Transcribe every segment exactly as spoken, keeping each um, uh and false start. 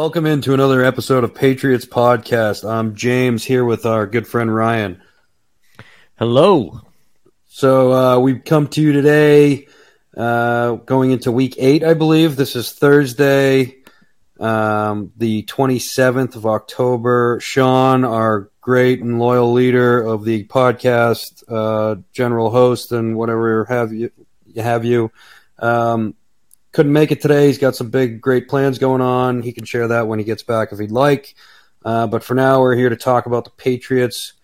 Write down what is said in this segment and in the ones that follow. Welcome into another episode of Patriots Podcast. I'm James here with our good friend Ryan. Hello. So uh, we've come to you today uh, going into week eight, I believe. This is Thursday, um, the twenty-seventh of October. Sean, our great and loyal leader of the podcast, uh, general host and whatever have you, have you um, couldn't make it today. He's got some big, great plans going on. He can share that when he gets back if he'd like. Uh, but for now, we're here to talk about the Patriots'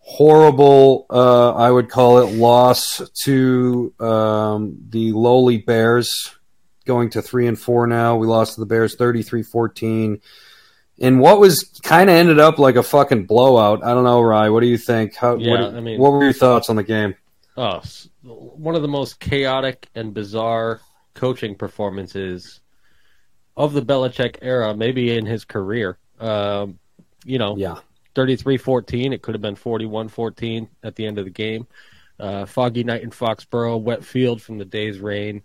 horrible, uh, I would call it, loss to um, the lowly Bears, going to three and four now. We lost to the Bears thirty-three fourteen. And what was kind of ended up like a fucking blowout. I don't know, Rye. What do you think? How, yeah, what, do, I mean, what were your thoughts on the game? Oh, one of the most chaotic and bizarre coaching performances of the Belichick era, maybe in his career. Um, you know, yeah. thirty-three fourteen, it could have been forty-one fourteen at the end of the game. Uh, foggy night in Foxborough, wet field from the day's rain.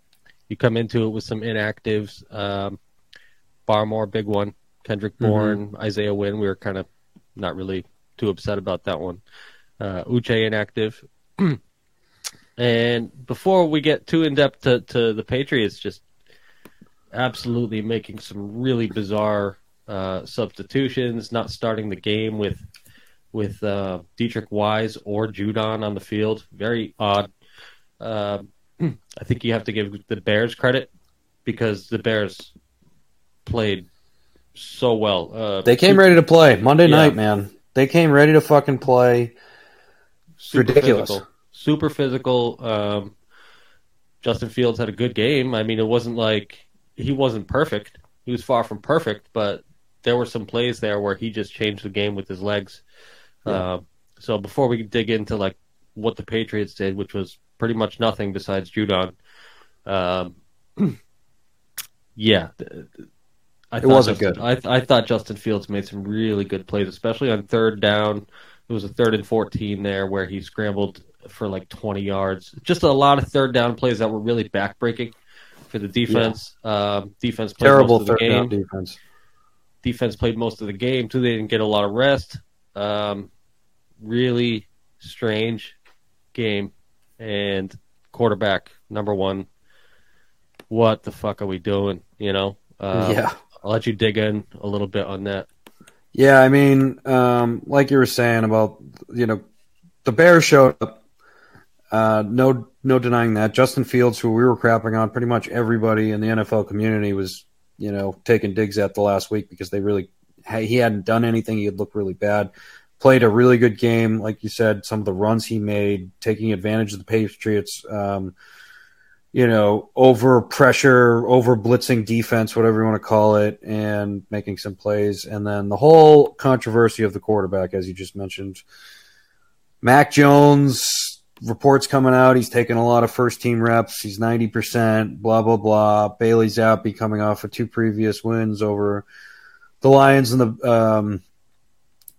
You come into it with some inactives. Um, Barmore, big one. Kendrick Bourne, mm-hmm. Isaiah Wynn, we were kind of not really too upset about that one. Uh, Uche inactive. And before we get too in-depth to, to the Patriots just absolutely making some really bizarre uh, substitutions, not starting the game with with uh, Deatrich Wise or Judon on the field. Very odd. Uh, I think you have to give the Bears credit because the Bears played so well. Uh, they came ready to play. Monday yeah. night, man. They came ready to fucking play. Super ridiculous. Physical. Super physical. Um, Justin Fields had a good game. I mean, it wasn't like he wasn't perfect. He was far from perfect, but there were some plays there where he just changed the game with his legs. Yeah. Uh, so before we dig into like what the Patriots did, which was pretty much nothing besides Judon, um, yeah, I it wasn't Justin, good. I, th- I thought Justin Fields made some really good plays, especially on third down. It was a third and fourteen there where he scrambled for like twenty yards. Just a lot of third down plays that were really backbreaking for the defense. Yeah. Uh, defense played Terrible most of the game. Terrible third down defense. Defense played most of the game, too. They didn't get a lot of rest. Um, really strange game. And quarterback, number one, what the fuck are we doing, you know? Um, yeah. I'll let you dig in a little bit on that. Yeah, I mean, um, like you were saying about, you know, the Bears showed up. Uh, no no denying that. Justin Fields, who we were crapping on, pretty much everybody in the N F L community was, you know, taking digs at the last week because they really he hadn't done anything. He had looked really bad. Played a really good game. Like you said, some of the runs he made, taking advantage of the Patriots, um, you know, over pressure, over blitzing defense, whatever you want to call it, and making some plays. And then the whole controversy of the quarterback, as you just mentioned. Mac Jones... Reports coming out, he's taking a lot of first-team reps. He's ninety percent, blah, blah, blah. Bailey Zappe coming off of two previous wins over the Lions and the um,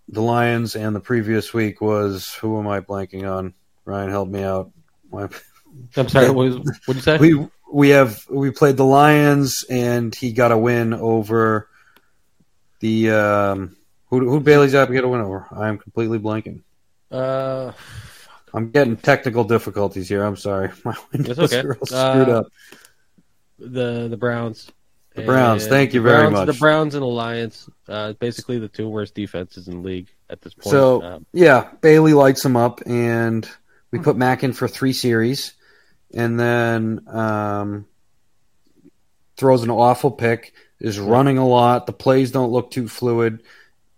the Lions, and the previous week was, who am I blanking on? Ryan helped me out. I'm sorry, what did you say? We, we, have, we played the Lions, and he got a win over the um, – who who Bailey Zappe get a win over? I am completely blanking. Uh. I'm getting technical difficulties here. I'm sorry. My windows okay. are all screwed uh, up. The the Browns. The Browns. Thank you very Browns, much. The Browns and the Lions, uh, basically the two worst defenses in the league at this point. So, um, yeah, Bailey lights him up, and we put Mack in for three series, and then um, throws an awful pick, is running a lot. The plays don't look too fluid,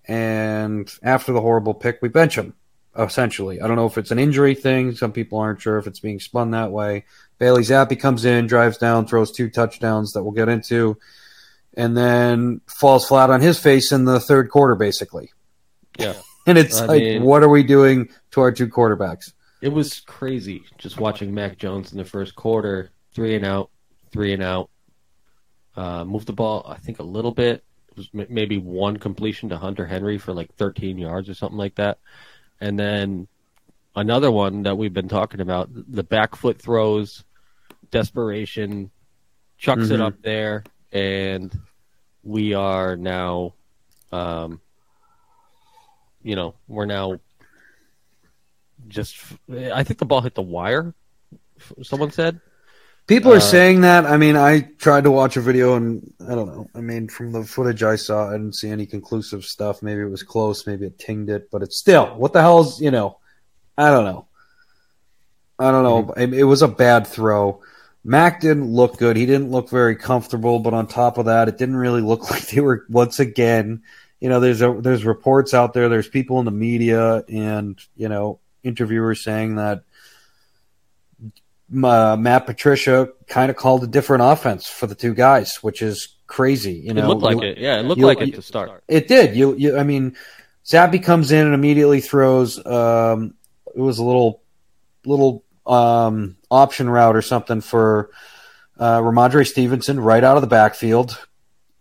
and after the horrible pick, we bench him. Essentially, I don't know if it's an injury thing. Some people aren't sure if it's being spun that way. Bailey Zappe comes in, drives down, throws two touchdowns that we'll get into, and then falls flat on his face in the third quarter, basically. Yeah. And it's I like, mean, what are we doing to our two quarterbacks? It was crazy just watching Mac Jones in the first quarter, three and out, three and out. Uh, moved the ball, I think, a little bit. It was m- maybe one completion to Hunter Henry for like thirteen yards or something like that. And then another one that we've been talking about, the back foot throws, desperation, chucks mm-hmm. it up there, and we are now, um, you know, we're now just, I think the ball hit the wire, someone said. People are uh, saying that. I mean, I tried to watch a video, and I don't know. I mean, from the footage I saw, I didn't see any conclusive stuff. Maybe it was close. Maybe it tinged it. But it's still, what the hell's, you know, I don't know. I don't know. Mm-hmm. It, it was a bad throw. Mac didn't look good. He didn't look very comfortable. But on top of that, it didn't really look like they were, once again, you know, there's a, there's reports out there. There's people in the media and, you know, interviewers saying that Uh, Matt Patricia kind of called a different offense for the two guys, which is crazy. You know, it looked like you, it. Yeah, it looked you, like you, it to start. It did. You, you. I mean, Zappe comes in and immediately throws. Um, it was a little, little um, option route or something for uh, Rhamondre Stevenson right out of the backfield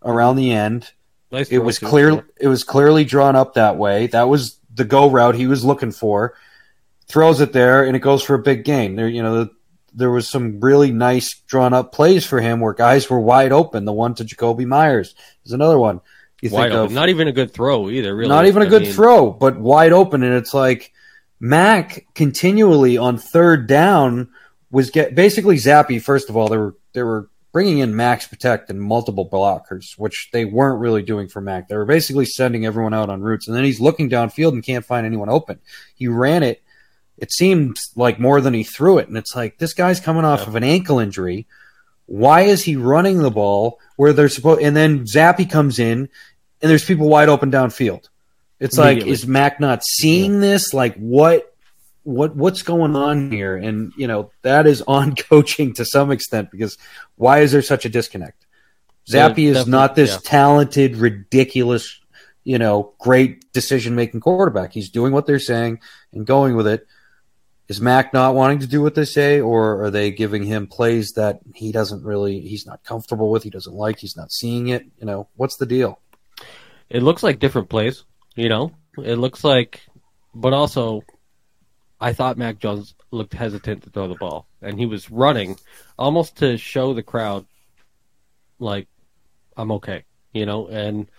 around the end. Nice it was clear. It was clearly drawn up that way. That was the go route he was looking for. Throws it there and it goes for a big gain. There, you know. The, There was some really nice drawn-up plays for him where guys were wide open. The one to Jakobi Meyers is another one. You wide think open. Of, not even a good throw either, really. Not even a I good mean. throw, but wide open. And it's like Mac continually on third down was get basically Zappe. First of all, they were they were bringing in Max Protect and multiple blockers, which they weren't really doing for Mac. They were basically sending everyone out on routes, and then he's looking downfield and can't find anyone open. He ran it. It seemed like more than he threw it. And it's like, this guy's coming off yeah. of an ankle injury. Why is he running the ball where they're supposed? And then Zappe comes in, and there's people wide open downfield. It's like, is Mac not seeing yeah. this? Like, what, what, what's going on here? And, you know, that is on coaching to some extent, because why is there such a disconnect? Zappe yeah, is not this yeah. talented, ridiculous, you know, great decision-making quarterback. He's doing what they're saying and going with it. Is Mac not wanting to do what they say, or are they giving him plays that he doesn't really, he's not comfortable with, he doesn't like, he's not seeing it? You know, what's the deal? It looks like different plays, you know? It looks like, but also, I thought Mac Jones looked hesitant to throw the ball, and he was running almost to show the crowd, like, I'm okay, you know? And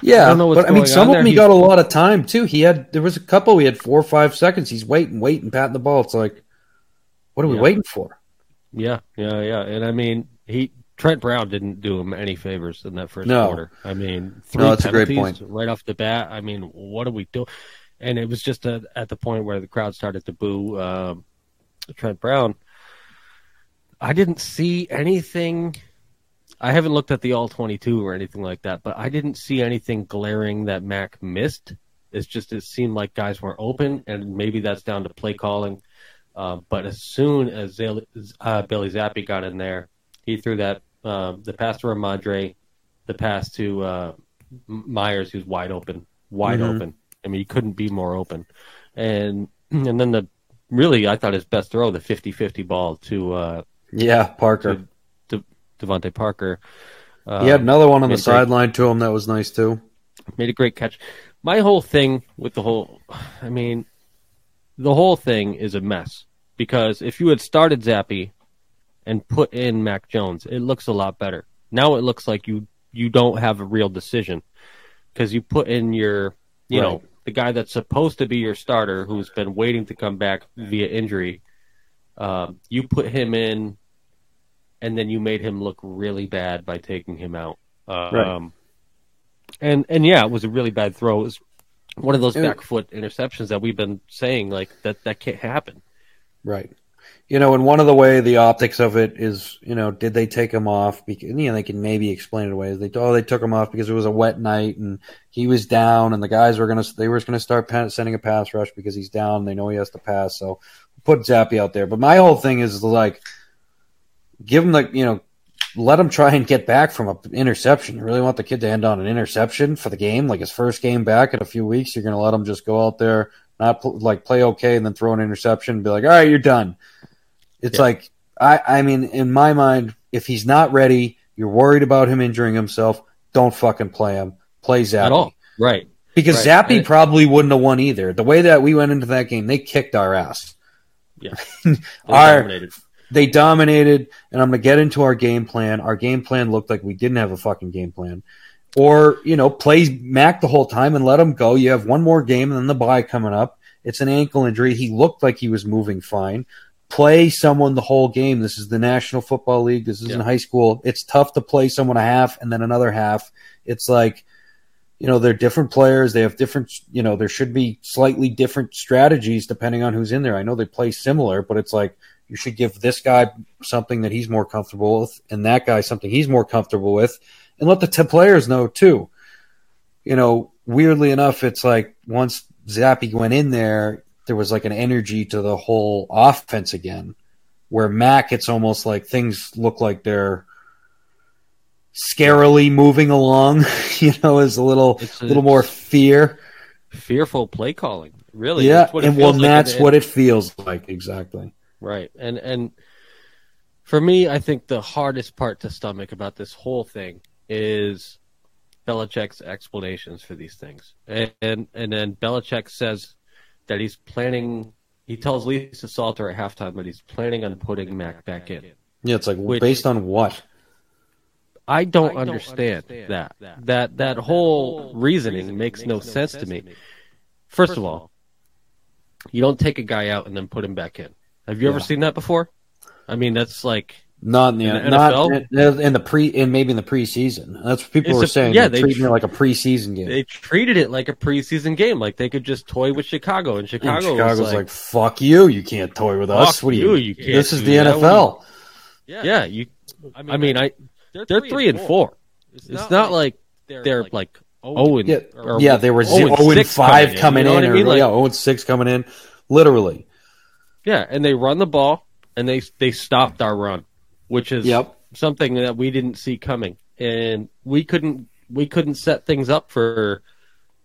yeah, I but I mean, some of them he got a lot of time too. He had there was a couple. He had four or five seconds. He's waiting, waiting, patting the ball. It's like, what are we yeah. waiting for? Yeah, yeah, yeah. And I mean, he Trent Brown didn't do him any favors in that first no. quarter. I mean, three no, that's a great point. Right off the bat. I mean, what are we doing? And it was just a, at the point where the crowd started to boo um, Trent Brown. I didn't see anything. I haven't looked at the all twenty-two or anything like that, but I didn't see anything glaring that Mac missed. It's just it seemed like guys weren't open, and maybe that's down to play calling. Uh, but as soon as Bailey, uh, Bailey Zappe got in there, he threw that uh, the pass to Rhamondre, the pass to uh, Myers, who's wide open, wide mm-hmm. open. I mean, he couldn't be more open. And and then the really, I thought his best throw, the fifty-fifty ball to uh, yeah Parker. To, DeVante Parker. Uh, he had another one on the sideline to him that was nice, too. Made a great catch. My whole thing with the whole... I mean, the whole thing is a mess. Because if you had started Zappe and put in Mac Jones, it looks a lot better. Now it looks like you, you don't have a real decision. Because you put in your... You right. know, the guy that's supposed to be your starter who's been waiting to come back via injury. Um, you put him in... And then you made him look really bad by taking him out. Um, right. And, and yeah, it was a really bad throw. It was one of those back foot interceptions that we've been saying, like, that, that can't happen. Right. You know, and one of the way the optics of it is, you know, did they take him off? Because, you know, they can maybe explain it away. They, oh, they took him off because it was a wet night and he was down and the guys were going to, they were going to start sending a pass rush because he's down. They know he has to pass. So put Zappe out there. But my whole thing is like, give him the, you know, let him try and get back from an interception. You really want the kid to end on an interception for the game? Like his first game back in a few weeks, you're going to let him just go out there, not pl- like play okay, and then throw an interception and be like, all right, you're done. It's yeah. like, I, I mean, in my mind, if he's not ready, you're worried about him injuring himself, don't fucking play him. Play Zappe. At all. Right. Because right. Zappe probably wouldn't have won either. The way that we went into that game, they kicked our ass. Yeah. Our, They dominated, and I'm going to get into our game plan. Our game plan looked like we didn't have a fucking game plan. Or, you know, play Mac the whole time and let him go. You have one more game and then the bye coming up. It's an ankle injury. He looked like he was moving fine. Play someone the whole game. This is the National Football League. This isn't yeah. high school. It's tough to play someone a half and then another half. It's like, you know, they're different players. They have different, you know, there should be slightly different strategies depending on who's in there. I know they play similar, but it's like, you should give this guy something that he's more comfortable with and that guy something he's more comfortable with. And let the t- players know, too. You know, weirdly enough, it's like once Zappe went in there, there was like an energy to the whole offense again. Where Mac, it's almost like things look like they're scarily moving along. You know, is a little, a little more fear. Fearful play calling, really. Yeah, and well, that's what it feels like, exactly. Right, and and for me, I think the hardest part to stomach about this whole thing is Belichick's explanations for these things. And, and and then Belichick says that he's planning, he tells Lisa Salter at halftime that he's planning on putting Mac back in. Yeah, it's like, which, based on what? I don't, I don't understand, understand that. That, that, that whole, whole reasoning, reasoning makes, makes no, no sense, sense to me. me. First, First of all, you don't take a guy out and then put him back in. Have you yeah. ever seen that before? I mean, that's like... Not in the, in the N F L. Not in the pre, and maybe in the preseason. That's what people it's were a, saying. Yeah, they treated it like a preseason game. They treated it like a preseason game, like they could just toy with Chicago, and Chicago and Chicago's was like, like, "Fuck you, you can't toy with us. What do you? you can't this is the N F L." You, yeah, yeah. You, I mean, I, mean, I they're, they're three and four. four. It's, it's not like they're, they're like zero and yeah. Or yeah, they were zero and five coming in, coming in, in you know or yeah, zero and six coming in, literally. Yeah, and they run the ball, and they they stopped our run. Which is yep. something that we didn't see coming, and we couldn't we couldn't set things up for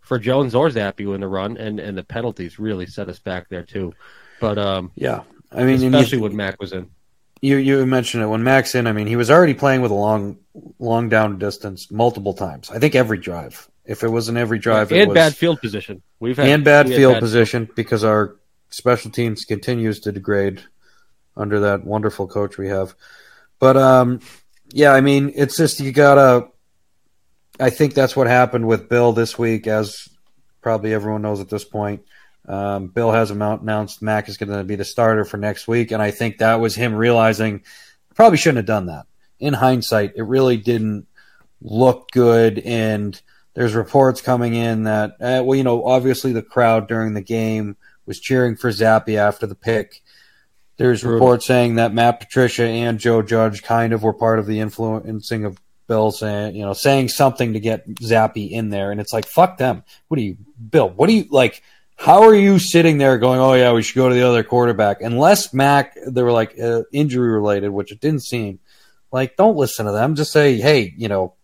for Jones or Zappe in the run, and, and the penalties really set us back there too. But um, yeah, I mean, especially you, when Mac was in. You you mentioned it when Mac's in. I mean, he was already playing with a long long down distance multiple times. I think every drive. If it wasn't every drive, and it was, bad field position. We've had, and bad we field bad position field. Because our special teams continues to degrade under that wonderful coach we have. But, um, yeah, I mean, it's just you got to – I think that's what happened with Bill this week, as probably everyone knows at this point. Um, Bill has announced Mac is going to be the starter for next week, and I think that was him realizing I probably shouldn't have done that. In hindsight, it really didn't look good, and there's reports coming in that uh, – well, you know, obviously the crowd during the game was cheering for Zappe after the pick. There's reports saying that Matt Patricia and Joe Judge kind of were part of the influencing of Bill saying, you know, saying something to get Zappe in there. And it's like, fuck them. What do you, Bill, what do you, like, how are you sitting there going, oh, yeah, we should go to the other quarterback? Unless Mac, they were like uh, injury related, which it didn't seem. Like, don't listen to them. Just say, hey, you know,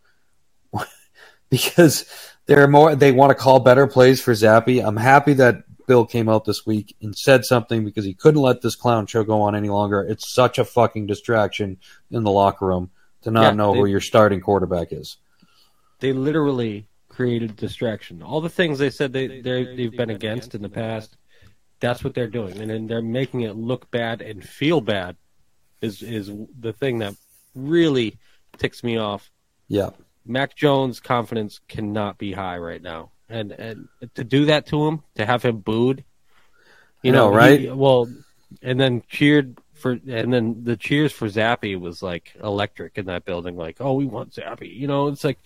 because they're more, they want to call better plays for Zappe. I'm happy that Bill came out this week and said something because he couldn't let this clown show go on any longer. It's such a fucking distraction in the locker room to not yeah, know they, who your starting quarterback is. They literally created distraction. All the things they said they, they, they've they been against in the past, that's what they're doing. And then they're making it look bad and feel bad is, is the thing that really ticks me off. Yeah. Mac Jones' confidence cannot be high right now. And and to do that to him, to have him booed, you know, know right? He, well, and then cheered for, and then the cheers for Zappe was like electric in that building. Like, oh, we want Zappe. You know, it's like,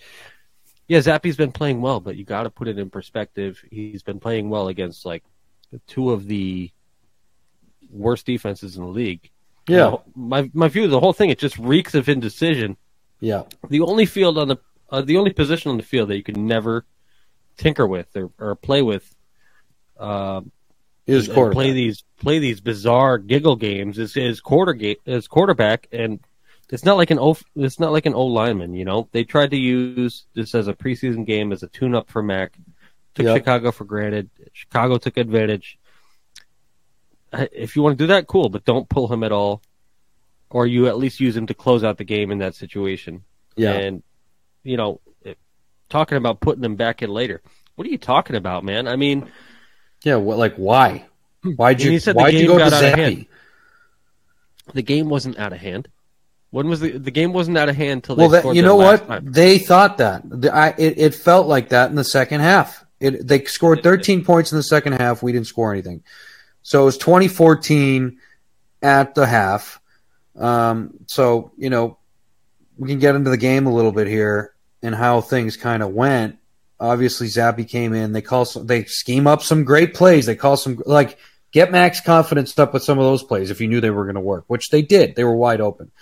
yeah, Zappe's been playing well, but you got to put it in perspective. He's been playing well against like two of the worst defenses in the league. Yeah, you know, my my view of the whole thing, it just reeks of indecision. Yeah, the only field on the uh, the only position on the field that you could never tinker with or, or play with, uh, is quarterback. play these play these bizarre giggle games. Is is quarter ga- is quarterback, and it's not like an o it's not like an old lineman. You know, they tried to use this as a preseason game as a tune up for Mac. Took yep. Chicago for granted. Chicago took advantage. If you want to do that, cool, but don't pull him at all, or you at least use him to close out the game in that situation. Yeah, and you know. Talking about putting them back in later. What are you talking about, man? I mean, yeah, what, like why? Why'd you? Why'd you go to Zappe? the game wasn't out of hand. When was the the game wasn't out of hand until they well, scored that, you know what? Time. They thought that. I, it, it felt like that in the second half. It, they scored thirteen points in the second half. We didn't score anything. So it was twenty fourteen at the half. Um, so, you know, we can get into the game a little bit here and how things kind of went. Obviously, Zappe came in. They call some, they scheme up some great plays. They call some – like, get Mac's confidence up with some of those plays if you knew they were going to work, which they did. They were wide open.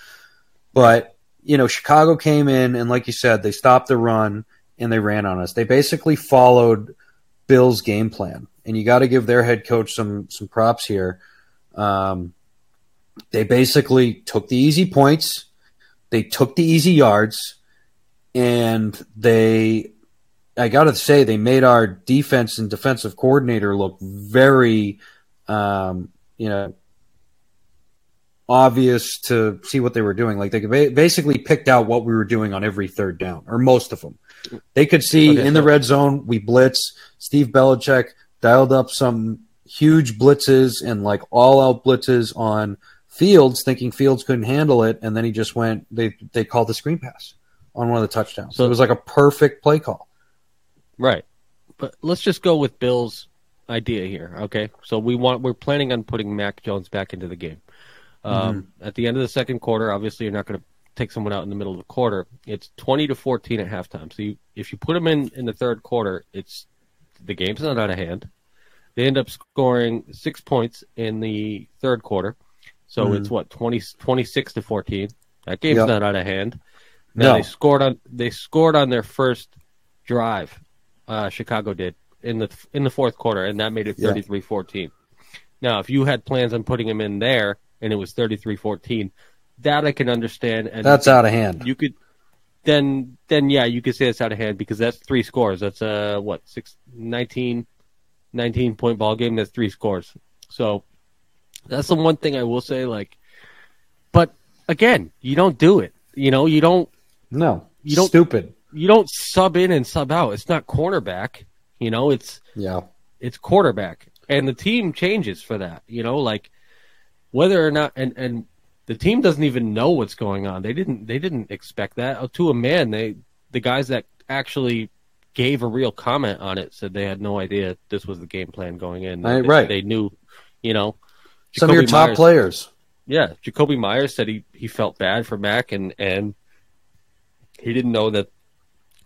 But, you know, Chicago came in, and like you said, they stopped the run, and they ran on us. They basically followed Bill's game plan. And you got to give their head coach some some props here. Um, they basically took the easy points. They took the easy yards. And they, I got to say, they made our defense and defensive coordinator look very, um, you know, obvious to see what they were doing. Like, they basically picked out what we were doing on every third down, or most of them. They could see okay, in the red zone, we blitz. Steve Belichick dialed up some huge blitzes and like all-out blitzes on Fields, thinking Fields couldn't handle it, and then he just went, they they called the screen pass on one of the touchdowns. So it was like a perfect play call. Right. But let's just go with Bill's idea here, okay? So we want, we're planning on putting Mac Jones back into the game. Um, mm-hmm. At the end of the second quarter, obviously you're not going to take someone out in the middle of the quarter. It's twenty to fourteen at halftime. So you, if you put them in in the third quarter, it's the game's not out of hand. They end up scoring six points in the third quarter. So mm-hmm. it's what, twenty, twenty-six to fourteen. That game's yep. not out of hand. Now no. they scored on they scored on their first drive. Uh, Chicago did in the in the fourth quarter, and that made it thirty-three fourteen. Yeah. Now, if you had plans on putting them in there, and it was thirty-three fourteen. That I can understand. And that's out of hand. You could then, then yeah, you could say it's out of hand because that's three scores. That's a uh, what six, nineteen, nineteen point ball game. That's three scores. So that's the one thing I will say. Like, but again, you don't do it. You know, you don't. No, you don't. Stupid. You don't sub in and sub out. It's not cornerback. You know, it's yeah, it's quarterback, and the team changes for that. You know, like. Whether or not, and, and the team doesn't even know what's going on. They didn't they didn't expect that. To a man, they the guys that actually gave a real comment on it said they had no idea this was the game plan going in. They, right. They knew, you know. Jakobi Some of your top Meyers, players. Yeah. Jakobi Meyers said he, he felt bad for Mac, and, and he didn't know that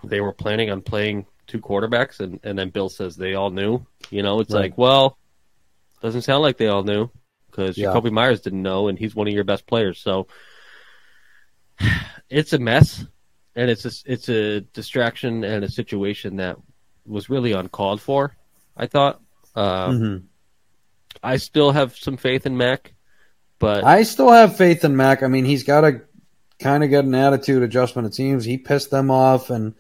they were planning on playing two quarterbacks, and, and then Bill says they all knew. You know, it's right. like, well, doesn't sound like they all knew. Because yeah. Jakobi Meyers didn't know, and he's one of your best players. So it's a mess, and it's a, it's a distraction and a situation that was really uncalled for, I thought. Uh, mm-hmm. I still have some faith in Mac. but I still have faith in Mac. I mean, he's got to kind of get an attitude adjustment, it seems. He pissed them off and,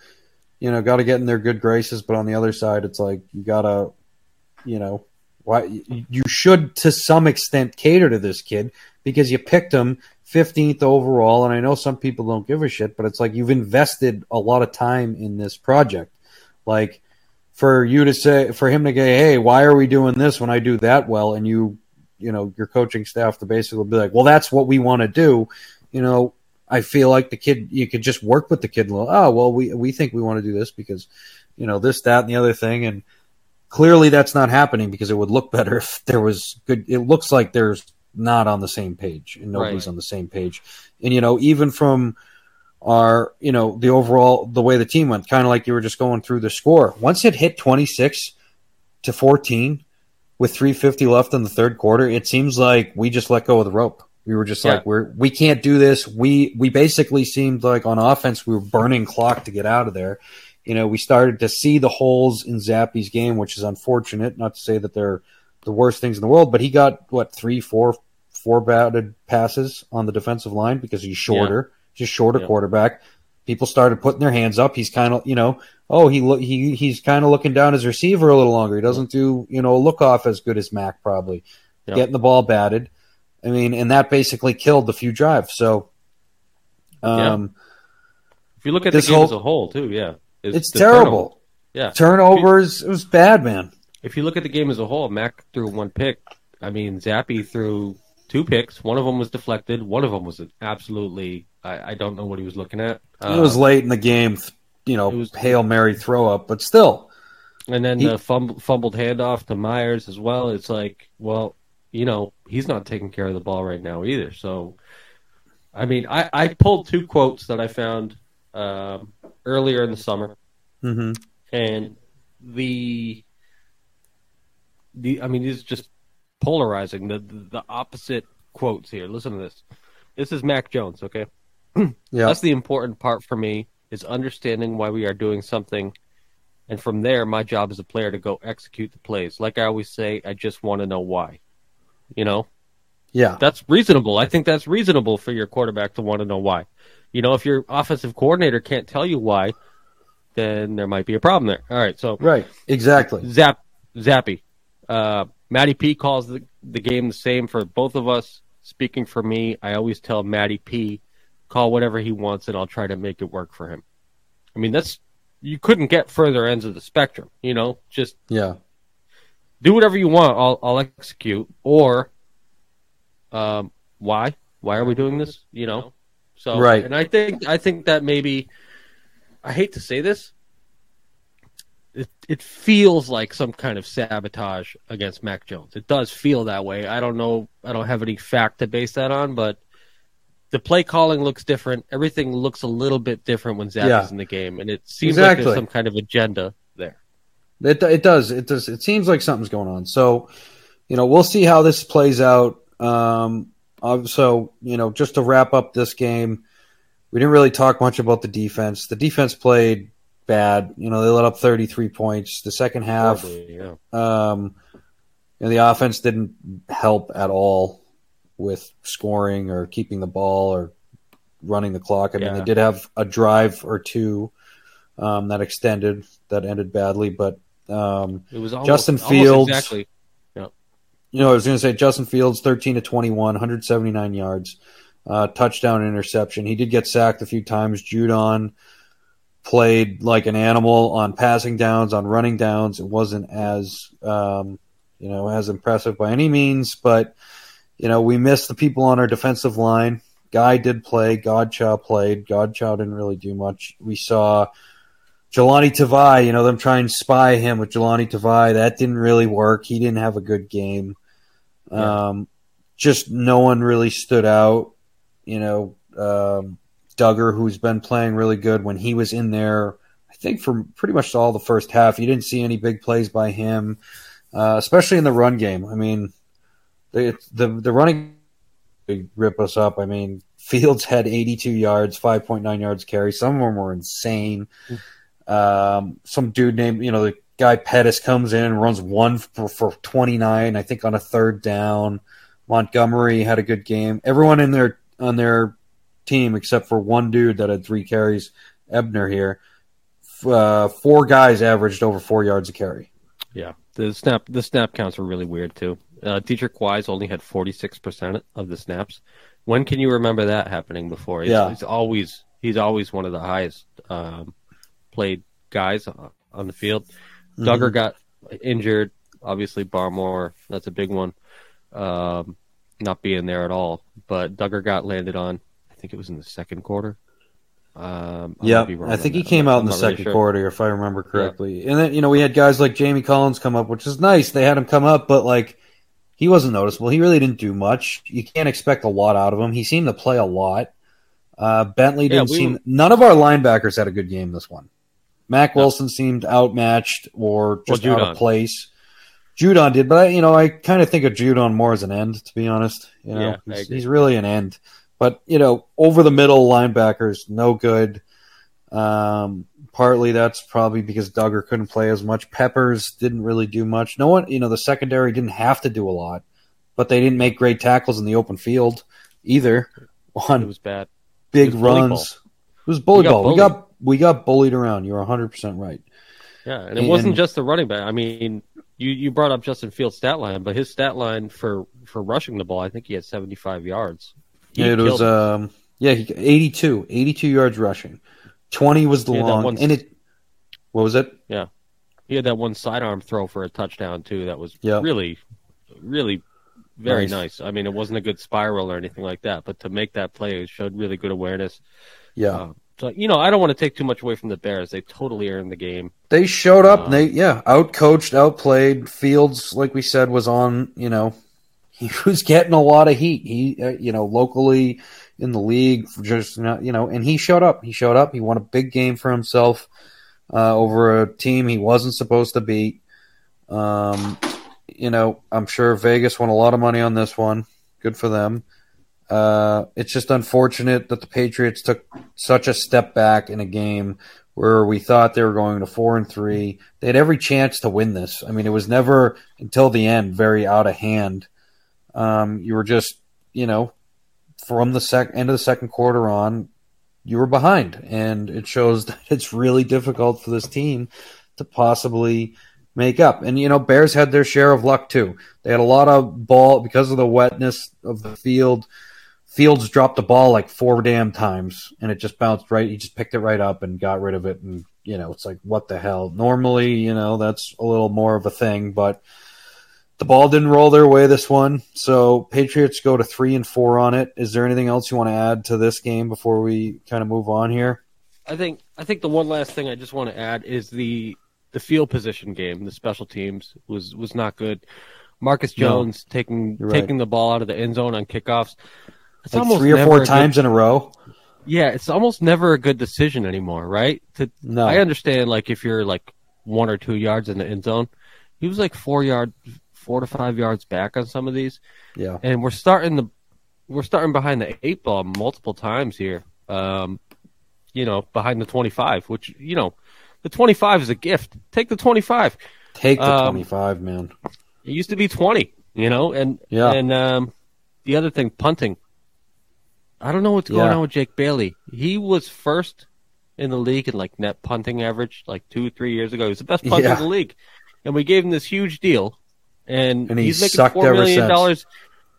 you know, got to get in their good graces. But on the other side, it's like you got to, you know, why you should, to some extent, cater to this kid because you picked him fifteenth overall, and I know some people don't give a shit, but it's like you've invested a lot of time in this project. Like, for you to say, for him to say, hey, why are we doing this when I do that well? And you, you know, your coaching staff to basically be like, well, that's what we want to do. You know, I feel like the kid, you could just work with the kid a little. Oh, well, we we think we want to do this because, you know, this, that, and the other thing, and. Clearly, that's not happening because it would look better if there was good. It looks like there's not on the same page, and nobody's right. on the same page. And, you know, even from our, you know, the overall, the way the team went, kind of like you were just going through the score. Once it hit twenty-six to fourteen with three fifty left in the third quarter, it seems like we just let go of the rope. We were just yeah. like, we're, we can't do this. We, we basically seemed like on offense, we were burning clock to get out of there. You know, we started to see the holes in Zappe's game, which is unfortunate. Not to say that they're the worst things in the world, but he got, what, three, four, four batted passes on the defensive line because he's shorter. Yeah. He's a shorter yeah. quarterback. People started putting their hands up. He's kind of, you know, oh, he lo- he he's kind of looking down his receiver a little longer. He doesn't do, you know, a look off as good as Mac probably. Yeah. Getting the ball batted. I mean, and that basically killed the few drives. So, um, yeah. if you look at the game whole- as a whole, too, yeah. It's terrible. Turnover. Yeah, turnovers. You, it was bad, man. If you look at the game as a whole, Mac threw one pick. I mean, Zappe threw two picks. One of them was deflected. One of them was absolutely, I, I don't know what he was looking at. Uh, it was late in the game, you know, was, Hail Mary throw up, but still. And then he, the fumb, fumbled handoff to Myers as well. It's like, well, you know, he's not taking care of the ball right now either. So, I mean, I, I pulled two quotes that I found um, earlier in the summer. Mm-hmm. And the, the, I mean, these are just polarizing, the, the the opposite quotes here. Listen to this. This is Mac Jones, okay? Yeah. That's the important part for me, is understanding why we are doing something. And from there, my job as a player to go execute the plays. Like I always say, I just want to know why. You know? Yeah. That's reasonable. I think that's reasonable for your quarterback to want to know why. You know, if your offensive coordinator can't tell you why, then there might be a problem there. All right, so... Right, exactly. Zap, Zappe. Uh, Matty P calls the, the game the same for both of us. Speaking for me, I always tell Matty P, call whatever he wants, and I'll try to make it work for him. I mean, that's... You couldn't get further ends of the spectrum, you know? Just yeah. do whatever you want, I'll, I'll execute. Or, um, why? Why are we doing this? You know? So, right. And I think I think that maybe... I hate to say this. It it feels like some kind of sabotage against Mac Jones. It does feel that way. I don't know. I don't have any fact to base that on, but the play calling looks different. Everything looks a little bit different when Zappe's yeah. in the game, and it seems exactly. like there's some kind of agenda there. It it does. It does. It seems like something's going on. So, you know, we'll see how this plays out. Um, so, you know, just to wrap up this game, we didn't really talk much about the defense. The defense played bad. You know, they let up thirty-three points. The second half, Probably, yeah. um, and the offense didn't help at all with scoring or keeping the ball or running the clock. I yeah. mean, they did have a drive or two um, that extended, that ended badly. But um, it was almost, Justin Fields, exactly. Yep. You know, I was going to say Justin Fields, thirteen to twenty-one, one hundred seventy-nine yards. Uh, touchdown, interception. He did get sacked a few times. Judon played like an animal on passing downs, on running downs. It wasn't as um, you know, as impressive by any means, but you know, we missed the people on our defensive line. Guy did play. Godchau played. Godchau didn't really do much. We saw Jelani Tavai. You know, them trying to spy him with Jelani Tavai. That didn't really work. He didn't have a good game. Yeah. Um, just no one really stood out. You know, um, Duggar, who's been playing really good when he was in there, I think for pretty much all the first half. You didn't see any big plays by him, uh, especially in the run game. I mean, the the, the running they rip us up. I mean, Fields had eighty-two yards, five point nine yards carry. Some of them were insane. Um, some dude named, you know, the guy Pettis comes in and runs one for, for twenty-nine, I think, on a third down. Montgomery had a good game. Everyone in there on their team except for one dude that had three carries, Ebner here. Uh, four guys averaged over four yards a carry. Yeah, the snap the snap counts are really weird too. Uh, Deatrich Wise only had forty-six percent of the snaps. When can you remember that happening before? He's, yeah. he's always he's always one of the highest um, played guys on the field. Mm-hmm. Duggar got injured. Obviously, Barmore, that's a big one. Um, not being there at all, but Duggar got landed on, I think it was in the second quarter. Um, yeah, I think he that. came out I'm in the second really sure. quarter, if I remember correctly. Yeah. And then, you know, we had guys like Jamie Collins come up, which is nice. They had him come up, but, like, he wasn't noticeable. He really didn't do much. You can't expect a lot out of him. He seemed to play a lot. Uh, Bentley didn't yeah, we... seem – none of our linebackers had a good game this one. Mac no. Wilson seemed outmatched or just well, out of place. Judon did, but I, you know, I kind of think of Judon more as an end, to be honest. You know, yeah, he's, he's really an end. But you know, over the middle linebackers, no good. Um, partly that's probably because Duggar couldn't play as much. Peppers didn't really do much. No one, you know, the secondary didn't have to do a lot, but they didn't make great tackles in the open field either. On it was bad. Big it was runs. It was bully ball. We got we got bullied around. You're one hundred percent right. Yeah, and it and, wasn't just the running back. I mean. You you brought up Justin Fields' stat line, but his stat line for, for rushing the ball, I think he had seventy-five yards. He yeah, it was um, yeah, he, eighty-two, eighty-two yards rushing. twenty was the long, one, and it. What was it? Yeah, he had that one sidearm throw for a touchdown too. That was yep. really, really Very nice. nice. I mean, it wasn't a good spiral or anything like that, but to make that play, it showed really good awareness. Yeah. Uh, so, you know, I don't want to take too much away from the Bears. They totally earned the game. They showed up. Uh, and they, yeah, outcoached, outplayed. Fields, like we said, was on, you know, he was getting a lot of heat. He, uh, you know, locally in the league, just, you know, and he showed up. He showed up. He won a big game for himself uh, over a team he wasn't supposed to beat. Um, you know, I'm sure Vegas won a lot of money on this one. Good for them. Uh, it's just unfortunate that the Patriots took such a step back in a game where we thought they were going to four and three. They had every chance to win this. I mean, it was never until the end very out of hand. Um, you were just, you know, from the sec- end of the second quarter on, you were behind, and it shows that it's really difficult for this team to possibly make up. And, you know, Bears had their share of luck, too. They had a lot of ball because of the wetness of the field. Fields dropped the ball like four damn times, and it just bounced right. He just picked it right up and got rid of it. And, you know, it's like, what the hell? Normally, you know, that's a little more of a thing, but the ball didn't roll their way this one. So Patriots go to three and four on it. Is there anything else you want to add to this game before we kind of move on here? I think I think the one last thing I just want to add is the the field position game. The special teams was, was not good. Marcus Jones no, taking right. taking the ball out of the end zone on kickoffs. It's like almost three or four times good, in a row. Yeah, it's almost never a good decision anymore, right? To, no. I understand, like, if you're like one or two yards in the end zone. He was like four yard, four to five yards back on some of these. Yeah, and we're starting the we're starting behind the eight ball multiple times here. Um, you know, behind the twenty-five, which you know. The twenty-five is a gift. Take the twenty-five. Take the um, twenty-five, man. It used to be twenty, you know? And yeah. and um, the other thing, punting. I don't know what's going yeah. on with Jake Bailey. He was first in the league in like net punting average like two, three years ago. He was the best punter yeah. in the league. And we gave him this huge deal. And, and he he's making sucked four million dollars. Ever since.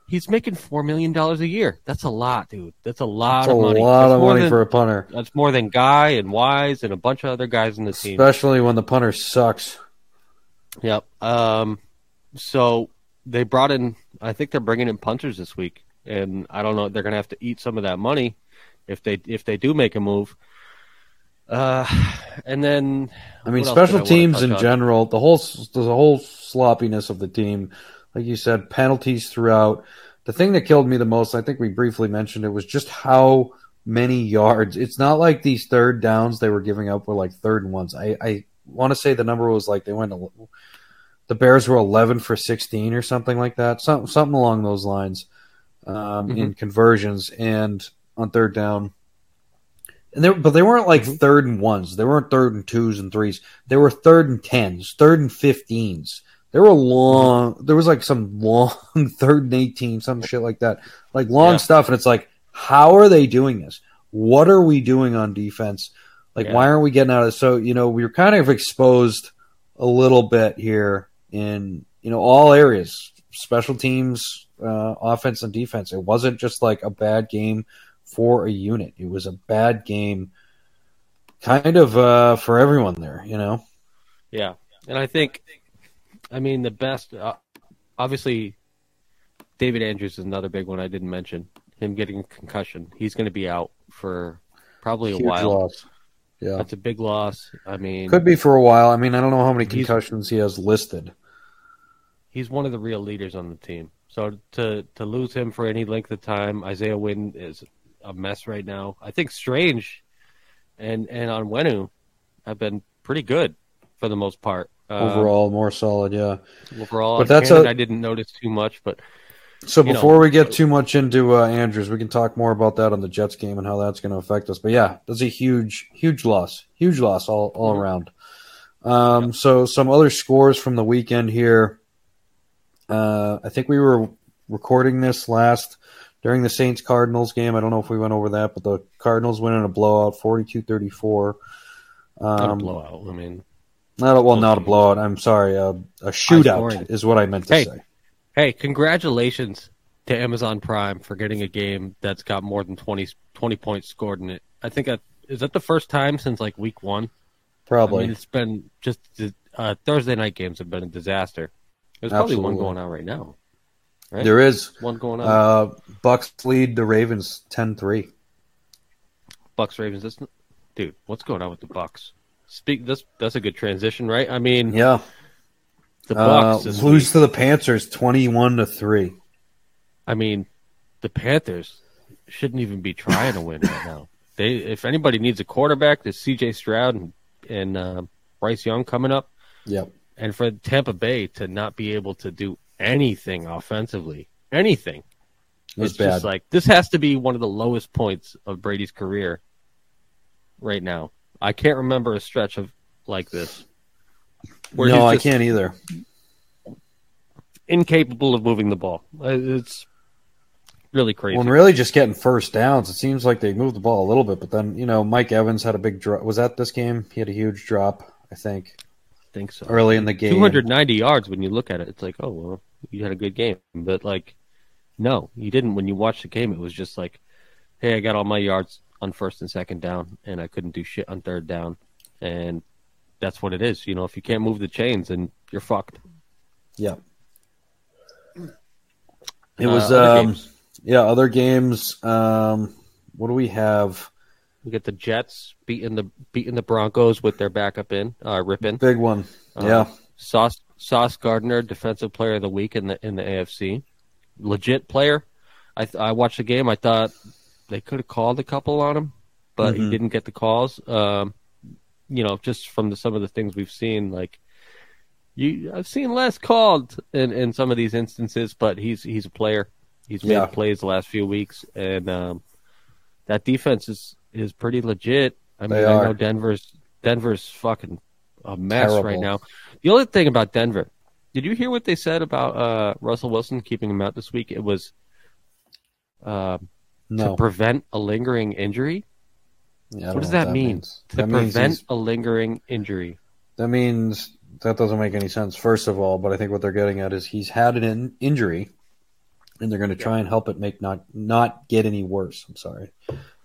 He's making four million dollars a year. That's a lot, dude. That's a lot That's of money. That's a lot that's of money than, for a punter. That's more than Guy and Wise and a bunch of other guys in the Especially team. Especially when the punter sucks. Yep. Um, so they brought in, I think they're bringing in punters this week. And I don't know, they're going to have to eat some of that money if they if they do make a move. Uh, and then, I mean, special teams in on? general, the whole the whole sloppiness of the team. Like you said, penalties throughout. The thing that killed me the most, I think we briefly mentioned it, was just how many yards. It's not like these third downs they were giving up were like third and ones. I, I want to say the number was like they went to, the Bears were eleven for sixteen or something like that, some, something along those lines um, mm-hmm. in conversions and on third down. And they, but they weren't like mm-hmm. third and ones. They weren't third and twos and threes. They were third and tens, third and fifteens. There were long, there was like some long third and eighteen, some shit like that, like long yeah. stuff. And it's like, how are they doing this? What are we doing on defense? Like, yeah. why aren't we getting out of this? So, you know, we were kind of exposed a little bit here in, you know, all areas, special teams, uh, offense and defense. It wasn't just like a bad game for a unit. It was a bad game kind of uh, for everyone there, you know? Yeah. And I think, I mean, the best, uh, obviously, David Andrews is another big one I didn't mention. Him getting a concussion. He's going to be out for probably a Huge while. Loss. Yeah. That's a big loss. I mean, could be for a while. I mean, I don't know how many concussions he has listed. He's one of the real leaders on the team. So to, to lose him for any length of time, Isaiah Wynn is a mess right now. I think Strange and, and Onwenu have been pretty good for the most part. Overall, um, more solid, yeah. Overall, but that's a, I didn't notice too much. But so before know, we get too much into uh, Andrews, we can talk more about that on the Jets game and how that's going to affect us. But yeah, that's a huge, huge loss, huge loss all, all mm-hmm. around. Um, yeah. So some other scores from the weekend here. Uh, I think we were recording this last during the Saints-Cardinals game. I don't know if we went over that, but the Cardinals went in a blowout, forty-two thirty-four. Um, Not a blowout, I mean. Not a, well, not a blowout. I'm sorry. Uh, a shootout is what I meant to hey, say. Hey, congratulations to Amazon Prime for getting a game that's got more than twenty, twenty points scored in it. I think that is that the first time since like week one. Probably. I mean, it's been just uh, Thursday night games have been a disaster. There's probably Absolutely. one going on right now. Right? There is. There's one going on. Uh, Bucks lead the Ravens ten three. Bucks Ravens, that's not... dude. What's going on with the Bucks? Speak. That's that's a good transition, right? I mean, yeah. The Bucks uh, lose week. to the Panthers twenty-one to three. I mean, the Panthers shouldn't even be trying to win right now. They, if anybody needs a quarterback, there's C J. Stroud and and uh, Bryce Young coming up. Yep. And for Tampa Bay to not be able to do anything offensively, anything. That's it's bad. Just like, this has to be one of the lowest points of Brady's career right now. I can't remember a stretch of like this. Where no, I can't either. Incapable of moving the ball. It's really crazy. Well, I'm really just getting first downs. It seems like they moved the ball a little bit, but then, you know, Mike Evans had a big drop. Was that this game? He had a huge drop, I think. I think so. Early in the game. two hundred ninety yards when you look at it. It's like, oh, well, you had a good game. But, like, no, you didn't. When you watched the game, it was just like, hey, I got all my yards on first and second down, and I couldn't do shit on third down. And that's what it is. You know, if you can't move the chains, then you're fucked. Yeah. It uh, was, other um, games. yeah, other games. Um, what do we have? We get the Jets beating the beating the Broncos with their backup in, uh, Ripon. Big one. Um, yeah. Sauce Sauce Gardner, defensive player of the week in the in the A F C. Legit player. I th- I watched the game. I thought they could have called a couple on him, but mm-hmm. he didn't get the calls. Um, you know, just from the, some of the things we've seen, like you, I've seen less called in, in some of these instances. But he's he's a player. He's made yeah. plays the last few weeks, and um, that defense is, is pretty legit. I mean, I know Denver's Denver's fucking a mess Terrible. right now. The only thing about Denver. Did you hear what they said about uh, Russell Wilson keeping him out this week? It was uh, no. to prevent a lingering injury. Yeah, what does that, that mean? Means. To that prevent means a lingering injury. That means that doesn't make any sense, first of all. But I think what they're getting at is he's had an in- injury, and they're going to try yeah. and help it make not not get any worse. I'm sorry.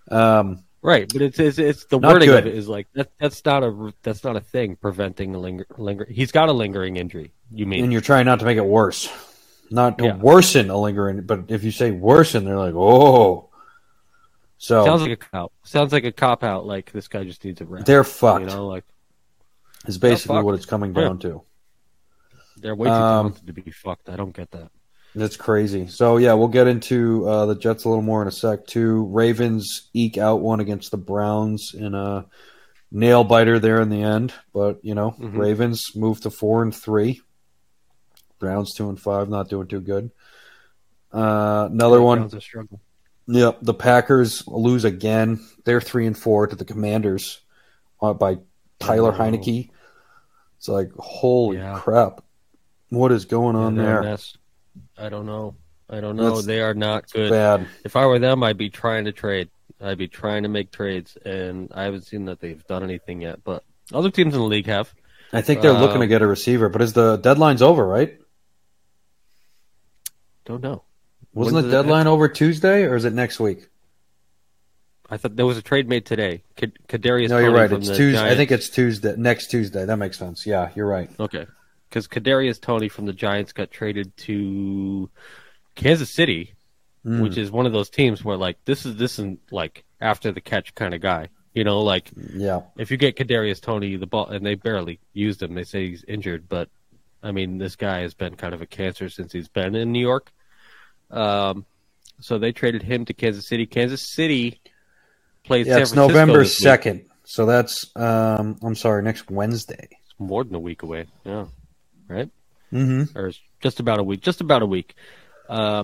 Um, right, but it's it's, it's the wording good. of it is like that, that's not a that's not a thing. Preventing a linger, linger he's got a lingering injury. You mean. And you're trying not to make it worse. Not to yeah. worsen a lingering, but if you say worsen, they're like, oh. So sounds like a cop. Sounds like a cop out, like this guy just needs a rest. They're fucked. You know, like is basically fucked. what it's coming down yeah. to. They're way too um, talented to be fucked. I don't get that. That's crazy. So yeah, we'll get into uh, the Jets a little more in a sec too. Ravens eke out one against the Browns in a nail biter there in the end. But you know, mm-hmm. Ravens move to four and three. Browns two and five, not doing too good. Uh, another yeah, one. Browns are struggling. Yep, the Packers lose again. They're three and four to the Commanders uh, by Tyler oh. Heineke. It's like holy yeah. crap, what is going on there? I don't know. I don't know. That's, they are not good. Bad. If I were them, I'd be trying to trade. I'd be trying to make trades, and I haven't seen that they've done anything yet. But other teams in the league have. I think they're um, looking to get a receiver, but is the deadline's over, right? Don't know. Wasn't When's the deadline over Tuesday, or is it next week? I thought there was a trade made today. Kad- Kadarius. No, you're Toney right. It's Tuesday. Giants. I think it's Tuesday. Next Tuesday. That makes sense. Yeah, you're right. Okay, because Kadarius Toney from the Giants got traded to Kansas City, mm. which is one of those teams where like this is this and like after the catch kind of guy. You know, like yeah. if you get Kadarius Toney the ball, and they barely used him. They say he's injured, but I mean, this guy has been kind of a cancer since he's been in New York. Um, so they traded him to Kansas City. Kansas City plays yeah, San Francisco. It's November second, so that's um, I'm sorry, next Wednesday. It's more than a week away. Yeah, right. Mm-hmm. Or it's just about a week. Just about a week. Uh,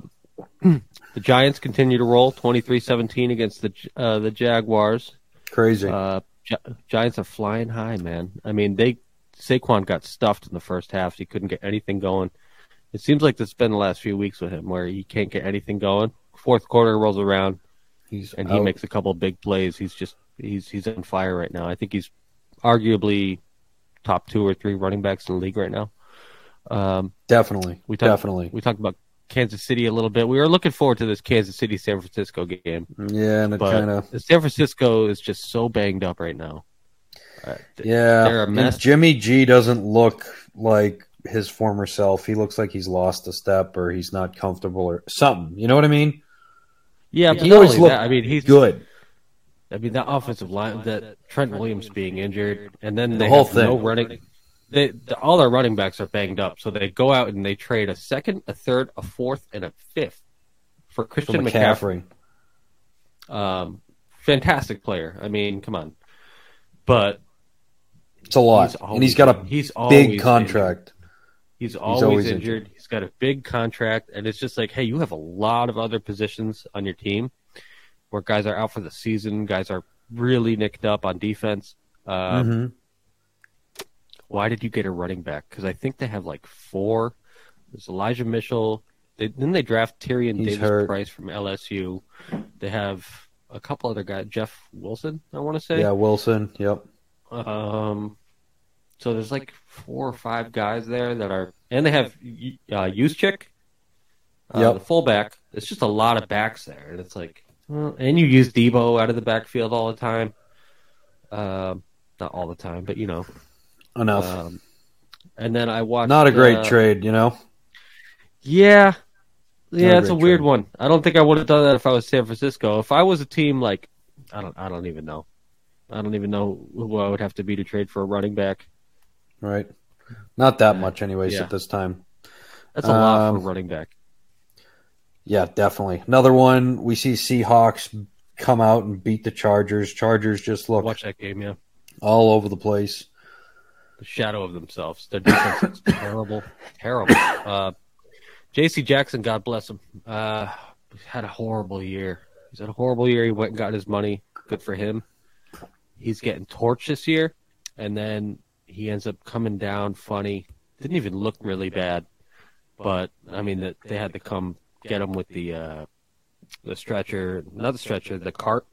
the Giants continue to roll twenty-three seventeen against the uh, the Jaguars. Crazy. Uh, Gi- Giants are flying high, man. I mean, they Saquon got stuffed in the first half. He couldn't get anything going. It seems like it's been the last few weeks with him where he can't get anything going. Fourth quarter rolls around, he's and out. he makes a couple of big plays. He's just he's he's on fire right now. I think he's arguably top two or three running backs in the league right now. Um, definitely, we talk, definitely we talked about Kansas City a little bit. We were looking forward to this Kansas City San Francisco game. Yeah, and it kind of San Francisco is just so banged up right now. Uh, yeah, and Jimmy G doesn't look like his former self. He looks like he's lost a step or he's not comfortable or something. You know what I mean? Yeah, but he always looked that, I mean, he's good. I mean, that offensive line, that Trent Williams being injured, and then the whole thing. No running. They, the, all their running backs are banged up, so they go out and they trade a second, a third, a fourth, and a fifth for Christian for McCaffrey. McCaffrey. Um, fantastic player. I mean, come on. But it's a lot, he's always, and he's got a he's big contract. Injured. He's always, he's always injured. injured. He's got a big contract, and it's just like, hey, you have a lot of other positions on your team where guys are out for the season, guys are really nicked up on defense. Uh, mm-hmm. Why did you get a running back? Because I think they have like four. There's Elijah Mitchell. They, then they draft Tyrion He's Davis hurt. Price from L S U. They have a couple other guys. Jeff Wilson, I want to say. Yeah, Wilson. Yep. Um. So there's like four or five guys there that are, and they have uh, Juszczyk, uh, yep. the fullback. It's just a lot of backs there, and it's like, well, and you use Debo out of the backfield all the time. Um, not all the time, but you know. Enough. Um, and then I watched... Not a great uh, trade, you know? Yeah. Yeah, that's a, a weird trade. one. I don't think I would have done that if I was San Francisco. If I was a team like... I don't I don't even know. I don't even know who I would have to be to trade for a running back. Right. Not that much anyways yeah. at this time. That's a um, lot for a running back. Yeah, definitely. Another one, we see Seahawks come out and beat the Chargers. Chargers just look... Watch that game, yeah. All over the place. The shadow of themselves. Their defense is terrible, terrible. Uh, J C Jackson, God bless him, uh, had a horrible year. He's had a horrible year. He went and got his money. Good for him. He's getting torched this year, and then he ends up coming down funny. Didn't even look really bad, but I mean, the, they had to come get him with the uh, the stretcher, not the stretcher, the cart.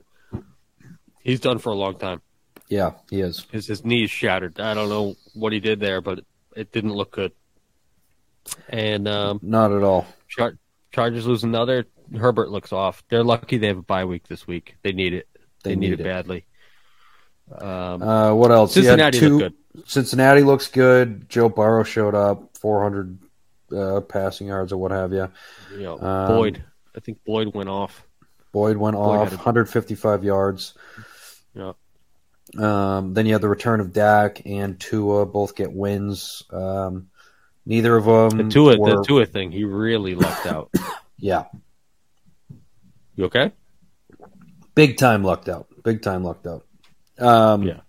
He's done for a long time. Yeah, he is. His, his knee is shattered. I don't know what he did there, but it, it didn't look good. And um, not at all. Char- Chargers lose another. Herbert looks off. They're lucky they have a bye week this week. They need it. They, they need, need it, it badly. Um, uh, what else? Cincinnati two, looked good. Cincinnati looks good. Joe Burrow showed up, four hundred uh, passing yards or what have you. you know, um, Boyd. I think Boyd went off. Boyd went Boyd off, a... one fifty-five yards. Yeah. Um, then you have the return of Dak and Tua, both get wins. Um, neither of them. The Tua, were... the Tua thing, he really lucked out. Yeah. You okay? Big time lucked out. Big time lucked out. Um, yeah.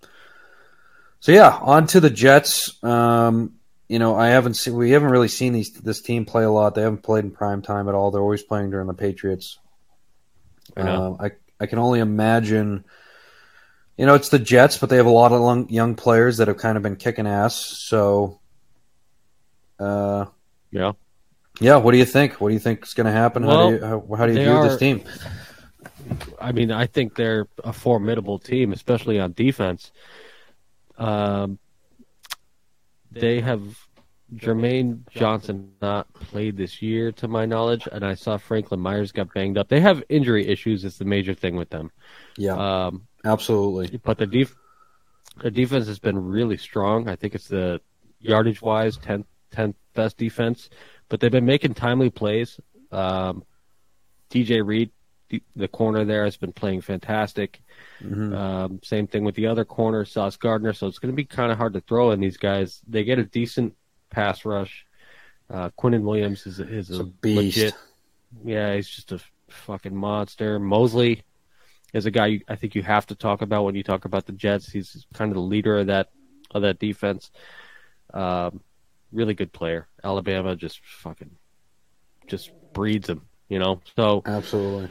So yeah, on to the Jets. Um, you know, I haven't seen. We haven't really seen these this team play a lot. They haven't played in prime time at all. They're always playing during the Patriots. I know. Um, I I can only imagine. You know, it's the Jets, but they have a lot of young players that have kind of been kicking ass. So, uh, yeah, yeah. What do you think? What do you think is going to happen? Well, how do you, how, how do you view are, this team? I mean, I think they're a formidable team, especially on defense. Um, they have Jermaine Johnson not played this year, to my knowledge, and I saw Franklin Myers got banged up. They have injury issues. It's the major thing with them. Yeah. Um, Absolutely. But the, def- the defense has been really strong. I think it's the yardage-wise tenth, tenth best defense. But they've been making timely plays. Um, D J Reed, the, the corner there, has been playing fantastic. Mm-hmm. Um, same thing with the other corner, Sauce Gardner. So it's going to be kind of hard to throw in these guys. They get a decent pass rush. Uh, Quinnen Williams is, is a, a beast. Legit, yeah, he's just a fucking monster. Mosley is a guy you, I think you have to talk about when you talk about the Jets. He's kind of the leader of that of that defense. Um, really good player. Alabama just fucking just breeds him, you know. So absolutely.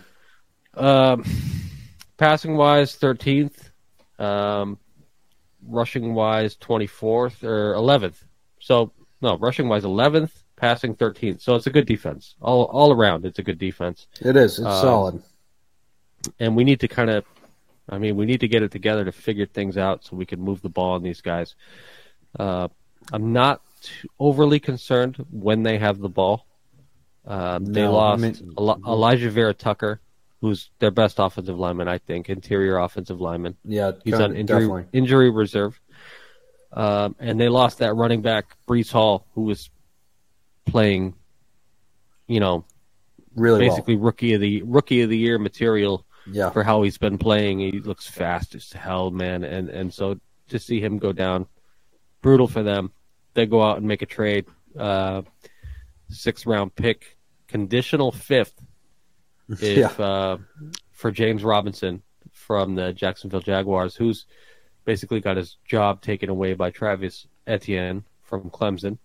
Um, passing wise, thirteenth. Um, rushing wise, twenty-fourth or eleventh. So no, rushing wise, eleventh. Passing thirteenth. So it's a good defense all all around. It's a good defense. It is. It's um, solid. And we need to kind of, I mean, we need to get it together to figure things out so we can move the ball on these guys. Uh, I'm not overly concerned when they have the ball. Uh, they no, lost I mean, Eli- Elijah Vera Tucker, who's their best offensive lineman, I think, interior offensive lineman. Yeah, he's on injury, injury reserve. Um, and they lost that running back, Breece Hall, who was playing, you know, really basically well. rookie of the rookie of the year material yeah. for how he's been playing. He looks fast as hell, man. And and so to see him go down, brutal for them. They go out and make a trade. Uh, sixth round pick, conditional fifth, if yeah. uh, for James Robinson from the Jacksonville Jaguars, who's basically got his job taken away by Travis Etienne from Clemson.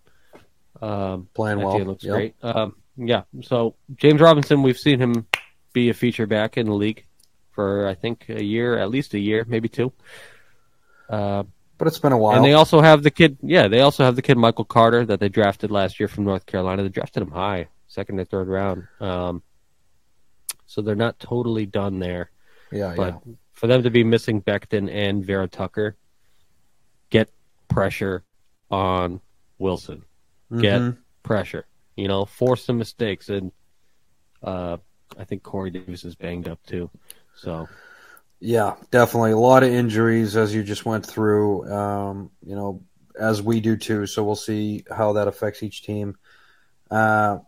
Um, Playing Etienne well, looks yep. great. Um, yeah, so James Robinson, we've seen him be a feature back in the league for I think a year, at least a year, maybe two. Uh, but it's been a while. And they also have the kid. Yeah, they also have the kid Michael Carter that they drafted last year from North Carolina. They drafted him high, second or third round. Um, so they're not totally done there. Yeah, but yeah. for them to be missing Becton and Vera Tucker, get pressure on Wilson. Mm-hmm. Get pressure. You know, force some mistakes. And uh, I think Corey Davis is banged up too. So, yeah, definitely. A lot of injuries as you just went through, um, you know, as we do too. So we'll see how that affects each team. Uh,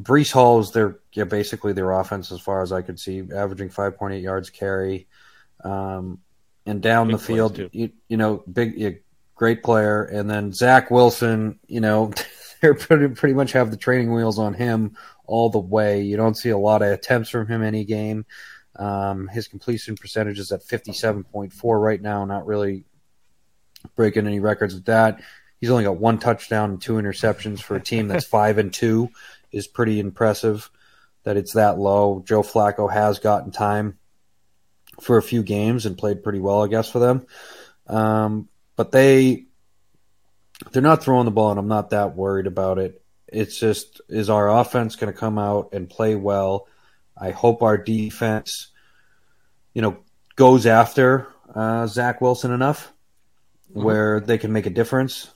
Breece Hall is their, yeah, basically their offense as far as I could see, averaging five point eight yards carry. Um, and down big the field, you, you know, big, yeah, great player. And then Zach Wilson, you know, they pretty, pretty much have the training wheels on him all the way. You don't see a lot of attempts from him any game. Um, his completion percentage is at fifty-seven point four right now, not really breaking any records with that. He's only got one touchdown and two interceptions for a team that's five and two is pretty impressive that it's that low. Joe Flacco has gotten time for a few games and played pretty well, I guess, for them. Um, but they, they're not throwing the ball, and I'm not that worried about it. It's just, is our offense going to come out and play well? I hope our defense, you know, goes after uh, Zach Wilson enough mm-hmm. where they can make a difference.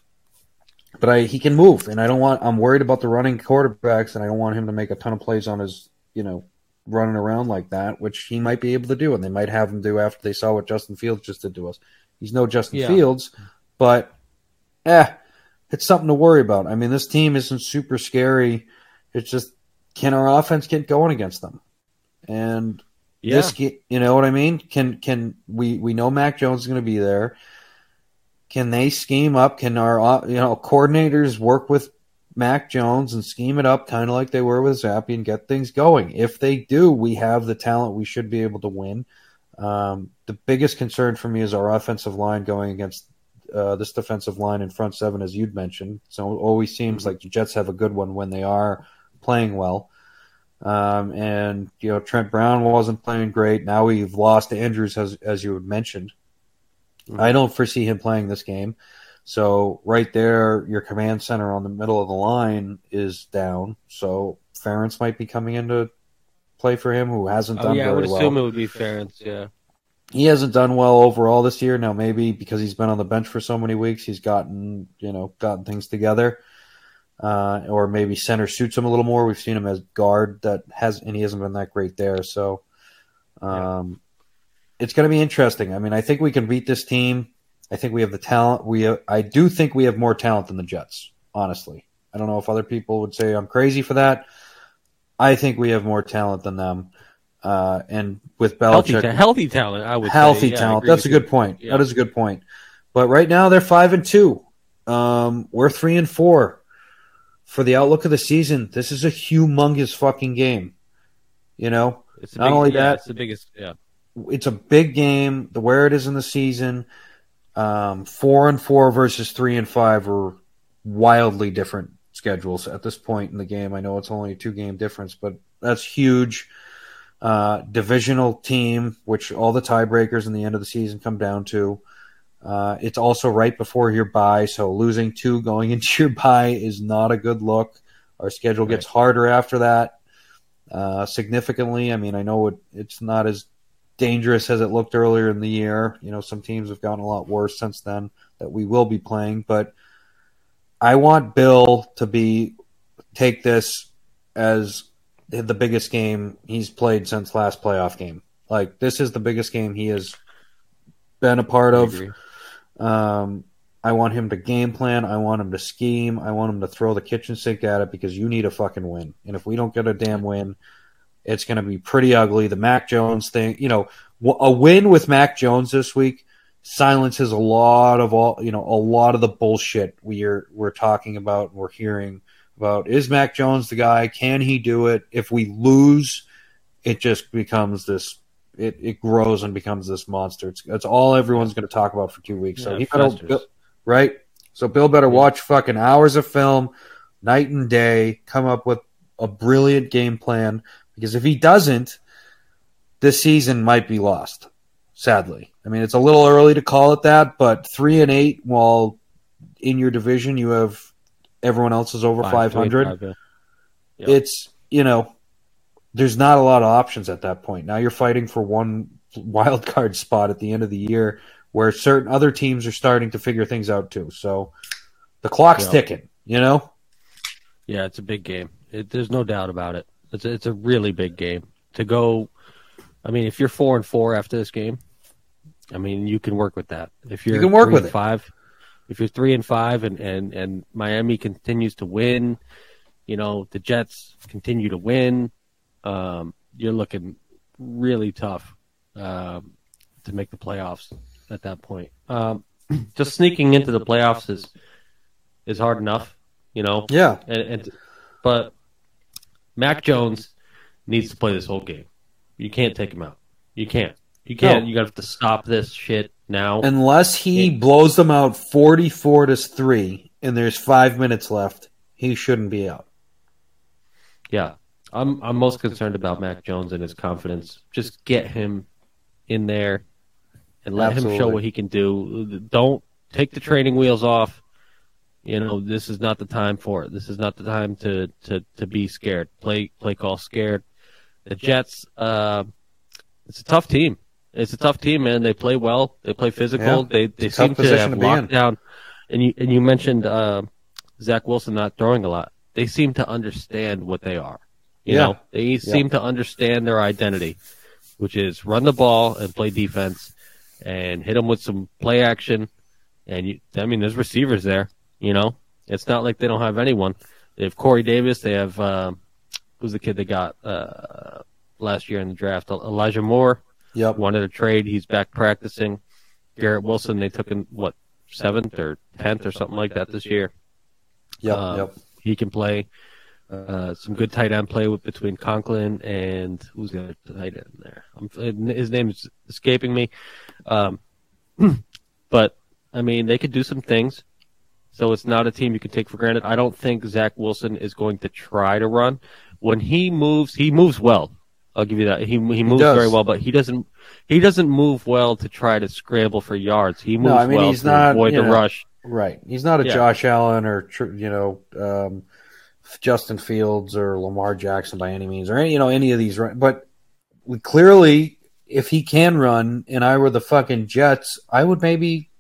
But I, he can move, and I don't want – I'm worried about the running quarterbacks, and I don't want him to make a ton of plays on his, you know, running around like that, which he might be able to do, and they might have him do after they saw what Justin Fields just did to us. He's no Justin yeah. Fields, but, eh, it's something to worry about. I mean, this team isn't super scary. It's just, can our offense get going against them? And yeah. this, you know what I mean? Can can we, we know Mac Jones is going to be there. Can they scheme up? Can our, you know, coordinators work with Mac Jones and scheme it up kind of like they were with Zappe and get things going? If they do, we have the talent. We should be able to win. Um, the biggest concern for me is our offensive line going against uh, this defensive line in front seven, as you'd mentioned. So it always seems mm-hmm. like the Jets have a good one when they are playing well. Um, and, you know, Trent Brown wasn't playing great. Now we've lost to Andrews, as, as you had mentioned. I don't foresee him playing this game. So right there, your command center on the middle of the line is down. So Ferentz might be coming into play for him, who hasn't done oh, yeah, very well. Yeah, I would assume well. it would be Ferentz, yeah. He hasn't done well overall this year. Now maybe because he's been on the bench for so many weeks, he's gotten, you know, gotten things together. Uh, or maybe center suits him a little more. We've seen him as guard, that has, and he hasn't been that great there. So um yeah. It's going to be interesting. I mean, I think we can beat this team. I think we have the talent. We, have, I do think we have more talent than the Jets, honestly. I don't know if other people would say I'm crazy for that. I think we have more talent than them. Uh, and with Belichick... Healthy, ta- healthy talent, I would healthy say. Healthy yeah, talent. That's a good you. point. Yeah. That is a good point. But right now, they're five and two. Um, we're three and four. For the outlook of the season, this is a humongous fucking game. You know? It's Not big, only yeah, that... It's the biggest... Yeah. It's a big game. The where it is in the season, um, four and four versus three and five are wildly different schedules at this point in the game. I know it's only a two game difference, but that's huge. Uh, divisional team, which all the tiebreakers in the end of the season come down to. Uh, it's also right before your bye, so losing two going into your bye is not a good look. Our schedule right. gets harder after that uh, significantly. I mean, I know it, it's not as dangerous as it looked earlier in the year. You know, some teams have gotten a lot worse since then that we will be playing. But I want Bill to be take this as the biggest game he's played since last playoff game. Like, this is the biggest game he has been a part of. I, um, I want him to game plan. I want him to scheme. I want him to throw the kitchen sink at it because you need a fucking win. And if we don't get a damn win, it's going to be pretty ugly. The Mac Jones thing, you know, a win with Mac Jones this week silences a lot of all, you know, a lot of the bullshit we're we're talking about, and we're hearing about. Is Mac Jones the guy? Can he do it? If we lose, it just becomes this. It, it grows and becomes this monster. It's, it's all everyone's going to talk about for two weeks. So yeah, he better, right? So Bill better yeah. watch fucking hours of film, night and day, come up with a brilliant game plan. Because if he doesn't, this season might be lost, sadly. I mean, it's a little early to call it that, but three and eight, while in your division you have everyone else is over five hundred. Yep. It's, you know, there's not a lot of options at that point. Now you're fighting for one wild card spot at the end of the year where certain other teams are starting to figure things out too. So the clock's yeah. ticking, you know? Yeah, it's a big game. It, there's no doubt about it. It's a, it's a really big game. To go, I mean, if you're four and four after this game, I mean, you can work with that. If you're you can work with it. Five, if you're three and five and, and, and Miami continues to win, you know, the Jets continue to win, Um, you're looking really tough um, to make the playoffs at that point. Um, just sneaking into the playoffs is is hard enough, you know. Yeah. And, and but Mac Jones needs to play this whole game. You can't take him out. You can't. You can't. No. You gotta have to stop this shit now. Unless he it, blows them out forty-four to three, and there's five minutes left, he shouldn't be out. Yeah. I'm I'm most concerned about Mac Jones and his confidence. Just get him in there and let Absolutely. him show what he can do. Don't take the training wheels off. You know, this is not the time for it. This is not the time to, to, to be scared. Play play call scared. The Jets, uh, it's a tough team. It's a tough team, man. They play well. They play physical. Yeah, they they seem to have to locked down. And you, and you mentioned uh, Zach Wilson not throwing a lot. They seem to understand what they are. You yeah. know, they yeah. seem to understand their identity, which is run the ball and play defense and hit them with some play action. And, you, I mean, there's receivers there, you know. It's not like they don't have anyone. They have Corey Davis. They have uh, – who's the kid they got uh, last year in the draft? Elijah Moore. Yep. Wanted a trade. He's back practicing. Garrett Wilson, they took him, what, seventh or tenth or something like that this year. Yep, uh, yep. He can play. Uh, some good tight end play with, between Conklin and who's the other tight end there? I'm, his name is escaping me. Um, but, I mean, they could do some things. So it's not a team you can take for granted. I don't think Zach Wilson is going to try to run. When he moves, he moves well. I'll give you that. He he moves he very well, but he doesn't he doesn't move well to try to scramble for yards. He moves no, I mean, well he's to not, avoid the know, rush. Right. He's not a yeah. Josh Allen or, you know, um, Justin Fields or Lamar Jackson by any means, or any, you know, any of these, but we clearly, if he can run, and I were the fucking Jets, I would maybe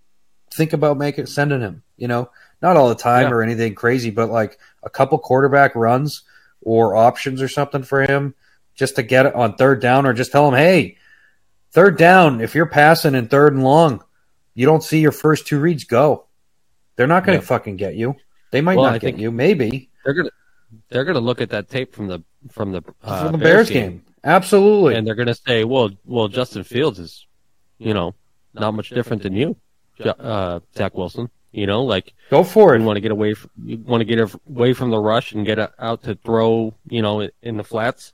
think about making sending him. You know, not all the time yeah. or anything crazy, but like a couple quarterback runs or options or something for him, just to get it on third down, or just tell him, hey, third down, if you're passing in third and long, you don't see your first two reads go. They're not going to yeah. fucking get you. They might well, not I get think- you. Maybe. They're gonna, they're gonna look at that tape from the from the, uh, from the Bears, Bears game. game, absolutely, and they're gonna say, "Well, well, Justin Fields is, you know, not much different than you, uh, Zach Wilson. You know, like go for it. You want to get away, from, you want to get away from the rush and get out to throw, you know, in the flats.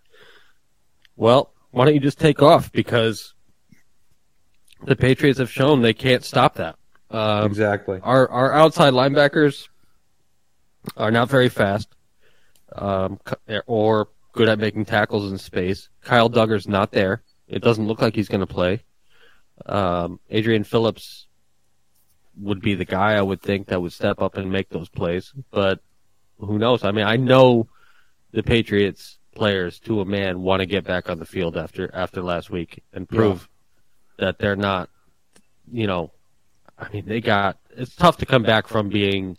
Well, why don't you just take off? Because the Patriots have shown they can't stop that. Um, exactly. Our our outside linebackers." Are not very fast, um, or good at making tackles in space. Kyle Duggar's not there. It doesn't look like he's going to play. Um, Adrian Phillips would be the guy I would think that would step up and make those plays, but who knows? I mean, I know the Patriots players to a man want to get back on the field after after last week and prove yeah. that they're not. You know, I mean, they got. It's tough to come back from being.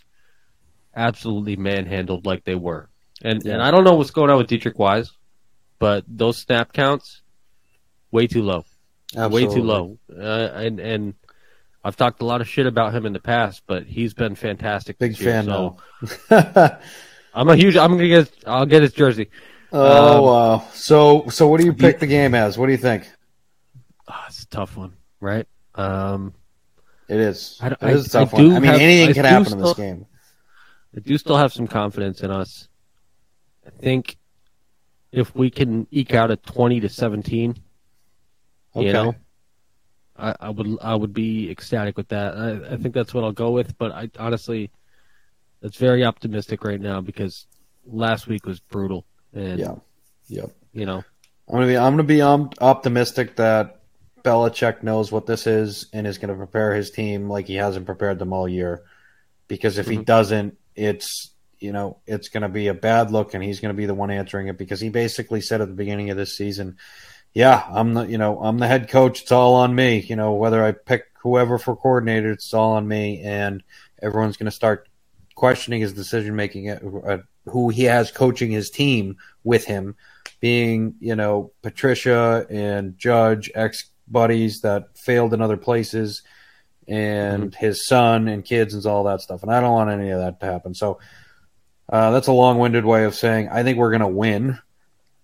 Absolutely manhandled like they were. And yeah. and I don't know what's going on with Deatrich Wise, but those snap counts, way too low. Absolutely. Way too low. Uh, and and I've talked a lot of shit about him in the past, but he's been fantastic. Big this fan, year, so. I'm a huge. I'm gonna get. I'll get his jersey. Oh um, wow! So so, what do you pick you, the game as? What do you think? Oh, it's a tough one, right? Um, it is. I, it I, is a tough I one. I mean, have, anything I can happen still, in this game. I do still have some confidence in us. I think if we can eke out a twenty to seventeen, okay. you know. I, I would I would be ecstatic with that. I, I think that's what I'll go with, but I honestly, that's very optimistic right now because last week was brutal. And, yeah, yeah. You know, I'm gonna be I'm gonna be um, optimistic that Belichick knows what this is and is gonna prepare his team like he hasn't prepared them all year. Because if mm-hmm. he doesn't, it's you know it's gonna be a bad look, and he's gonna be the one answering it because he basically said at the beginning of this season. Yeah, I'm the you know I'm the head coach. It's all on me. You know whether I pick whoever for coordinator, it's all on me. And everyone's going to start questioning his decision making, uh, who he has coaching his team with him, being you know Patricia and Judge, ex buddies that failed in other places, and mm-hmm. his son and kids and all that stuff. And I don't want any of that to happen. So uh, that's a long winded way of saying I think we're going to win.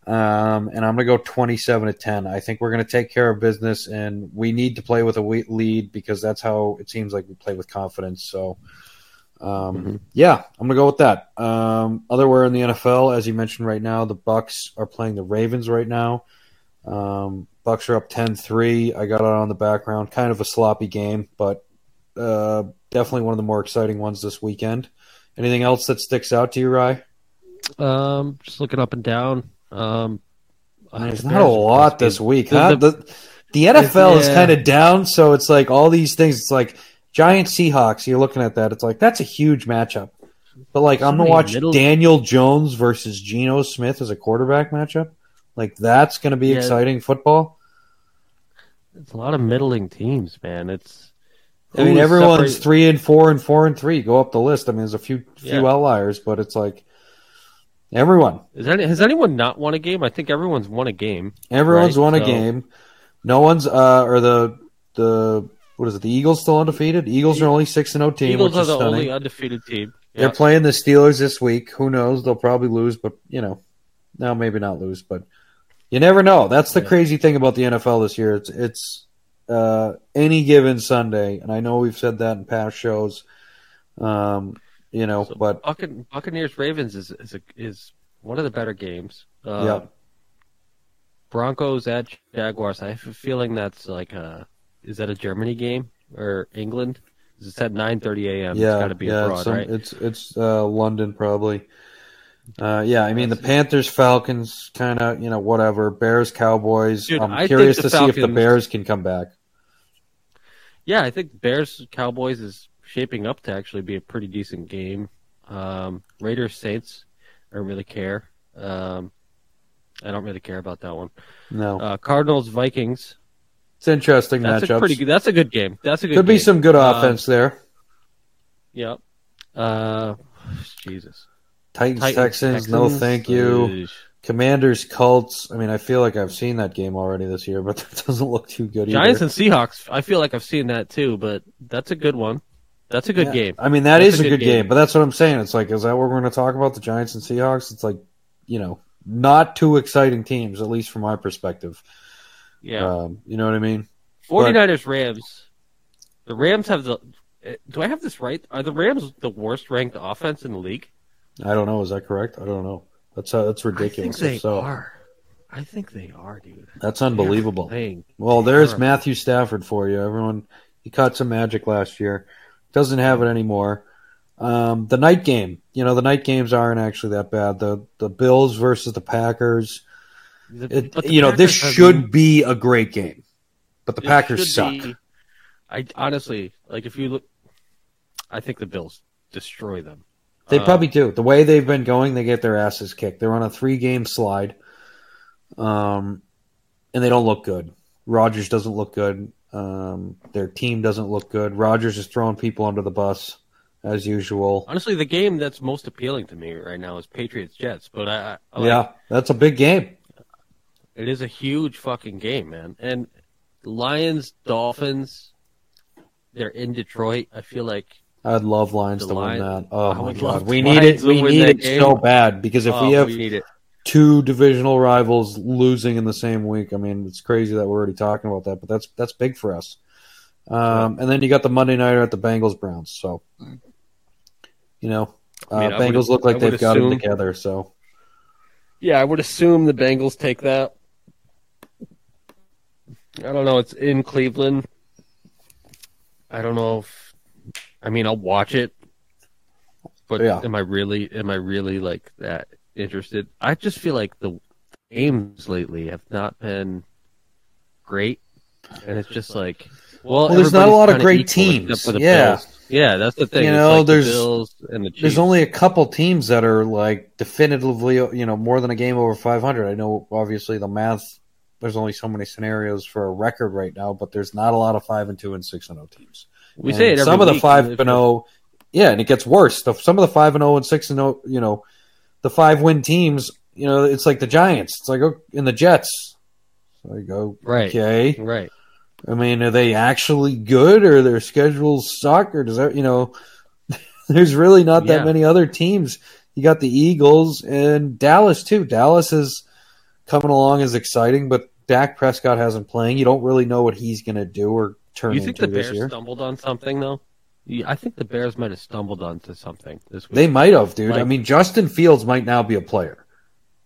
Um, and I'm going to go twenty-seven to ten. I think we're going to take care of business, and we need to play with a lead because that's how it seems like we play with confidence. So, um, mm-hmm. yeah, I'm going to go with that. Um, otherwhere in the N F L, as you mentioned right now, the Bucs are playing the Ravens right now. Um, Bucs are up ten three. I got it on the background. Kind of a sloppy game, but uh, definitely one of the more exciting ones this weekend. Anything else that sticks out to you, Rye? Um, just looking up and down. Um, There's not a lot this week, huh? The, the, the N F L yeah. is kind of down, so it's like all these things. It's like Giants Seahawks. You're looking at that. It's like that's a huge matchup. But like I'm gonna watch middle... Daniel Jones versus Geno Smith as a quarterback matchup. Like that's gonna be yeah. exciting football. It's a lot of middling teams, man. It's I mean everyone's separate... three and four and four and three. Go up the list. I mean there's a few few yeah. outliers, but it's like. Everyone. Is there any, has anyone not won a game? I think everyone's won a game. Everyone's right? won so. a game. No one's uh, – or the the what is it? The Eagles still undefeated? Eagles are only six and oh team, Eagles which is stunning. Eagles are the only undefeated team. Yeah. They're playing the Steelers this week. Who knows? They'll probably lose, but, you know, no, maybe not lose, but you never know. That's the yeah. crazy thing about the N F L this year. It's, it's uh, any given Sunday, and I know we've said that in past shows. Um You know, so but Buccan- Buccaneers Ravens is is, a, is one of the better games. Uh, yeah. Broncos at Jaguars. I have a feeling that's like a is that a Germany game or England? It's at nine thirty a.m. Yeah, it's got to be yeah, abroad, some, right? It's it's uh, London probably. Uh, yeah, I mean the Panthers Falcons kind of you know whatever Bears Cowboys. Dude, I'm I curious to Falcons... see if the Bears can come back. Yeah, I think Bears Cowboys is. Shaping up to actually be a pretty decent game. Um, Raiders Saints, I don't really care. Um, I don't really care about that one. No. Uh, Cardinals Vikings. It's interesting matchup. That's a good game. That's a good. Could game. Be some good offense uh, there. Yeah. Uh, Jesus. Titans, Titans Texans, Texans. No, thank you. Eesh. Commanders Colts. I mean, I feel like I've seen that game already this year, but that doesn't look too good. Giants either. and Seahawks. I feel like I've seen that too, but that's a good one. That's a good yeah. game. I mean, that that's is a good, good game, game, but that's what I'm saying. It's like, is that what we're going to talk about, the Giants and Seahawks? It's like, you know, not two exciting teams, at least from my perspective. Yeah. Um, you know what I mean? 49ers, but, Rams. The Rams have the – do I have this right? Are the Rams the worst-ranked offense in the league? I don't know. Is that correct? I don't know. That's uh, that's ridiculous. I think they so, are. I think they are, dude. That's unbelievable. Well, there's terrible. Matthew Stafford for you, everyone. He caught some magic last year. Doesn't have it anymore. Um, the night game. You know, the night games aren't actually that bad. The the Bills versus the Packers. The, it, the you Packers know, this should been, be a great game. But the Packers suck. Be, I honestly, like if you look, I think the Bills destroy them. They uh, probably do. The way they've been going, they get their asses kicked. They're on a three-game slide. Um, and they don't look good. Rodgers doesn't look good. Um, their team doesn't look good. Rodgers is throwing people under the bus, as usual. Honestly, the game that's most appealing to me right now is Patriots-Jets. But I, I like, yeah, that's a big game. It is a huge fucking game, man. And Lions-Dolphins, they're in Detroit. I feel like I'd love Lions to Lions, win that. Oh my God, we need it. We need it game. so bad because if oh, we have we two divisional rivals losing in the same week, I mean, it's crazy that we're already talking about that. But that's that's big for us. Um, and then you got the Monday nighter at the Bengals Browns. So, you know, uh, I mean, Bengals look like they've got it together. So, yeah, I would assume the Bengals take that. I don't know. It's in Cleveland. I don't know if. I mean, I'll watch it, but yeah. am I really? Am I really like that interested? I just feel like the games lately have not been great, and it's just like. Well, well there's not a lot of great teams. Yeah, Bills. yeah, that's the thing. You know, like there's the Bills and the Chiefs. There's only a couple teams that are like definitively, you know, more than a game over five hundred. I know, obviously, the math. There's only so many scenarios for a record right now, but there's not a lot of five and two and six and zero teams. We and say it every some week, of the five and zero, yeah, and it gets worse. The, some of the five and zero and six and zero, you know, the five win teams, you know, it's like the Giants, it's like in the Jets. So you go, right, okay, right. I mean, are they actually good, or their schedules suck, or does that, you know? There's really not that yeah. many other teams. You got the Eagles and Dallas too. Dallas is coming along as exciting, but Dak Prescott hasn't playing. You don't really know what he's going to do or turn into this year. You think the Bears year. stumbled on something though? I think the Bears might have stumbled onto something this week. They might have, dude. Like, I mean, Justin Fields might now be a player.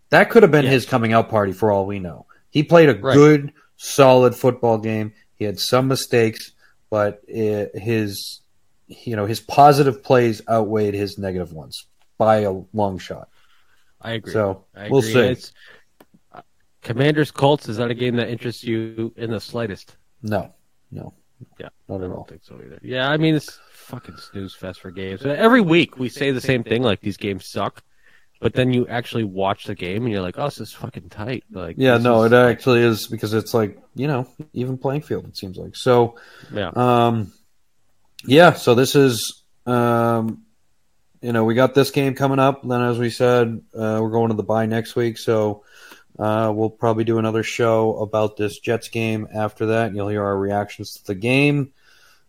That could have been yeah. his coming out party for all we know. He played a right. good, solid football game. He had some mistakes, but it, his, you know, his positive plays outweighed his negative ones by a long shot. I agree. So I agree. We'll see. It's, Commanders Colts, is that a game that interests you in the slightest? No, no, yeah, not at all. I don't think so either. Yeah, I mean, it's fucking snooze fest for games. Every week we say the same thing, like these games suck. But then you actually watch the game and you're like, oh, this is fucking tight. Like, yeah, no, is... it actually is because it's like, you know, even playing field, it seems like. So, yeah. Um, yeah, so this is, um, you know, we got this game coming up. Then, as we said, uh, we're going to the bye next week. So uh, we'll probably do another show about this Jets game after that. And you'll hear our reactions to the game.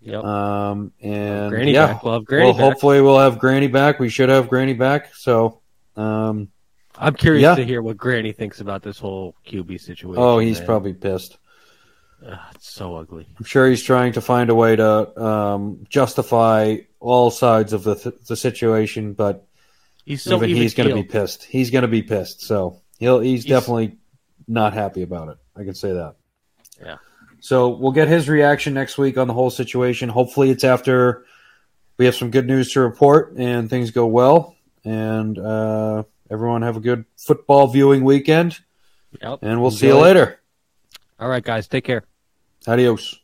Yep. Um, and Granny yeah, back. We'll have Granny well, back. Hopefully we'll have Granny back. We should have Granny back. So. Um, I'm curious yeah. to hear what Granny thinks about this whole Q B situation. Oh, he's man. probably pissed. Ugh, it's so ugly. I'm sure he's trying to find a way to um, justify all sides of the th- the situation, but he's so even even he's going to be pissed. He's going to be pissed. So he'll he's, he's definitely not happy about it. I can say that. Yeah. So we'll get his reaction next week on the whole situation. Hopefully, it's after we have some good news to report and things go well. And uh, everyone have a good football viewing weekend. Yep. And we'll Enjoy. see you later. All right, guys. Take care. Adios.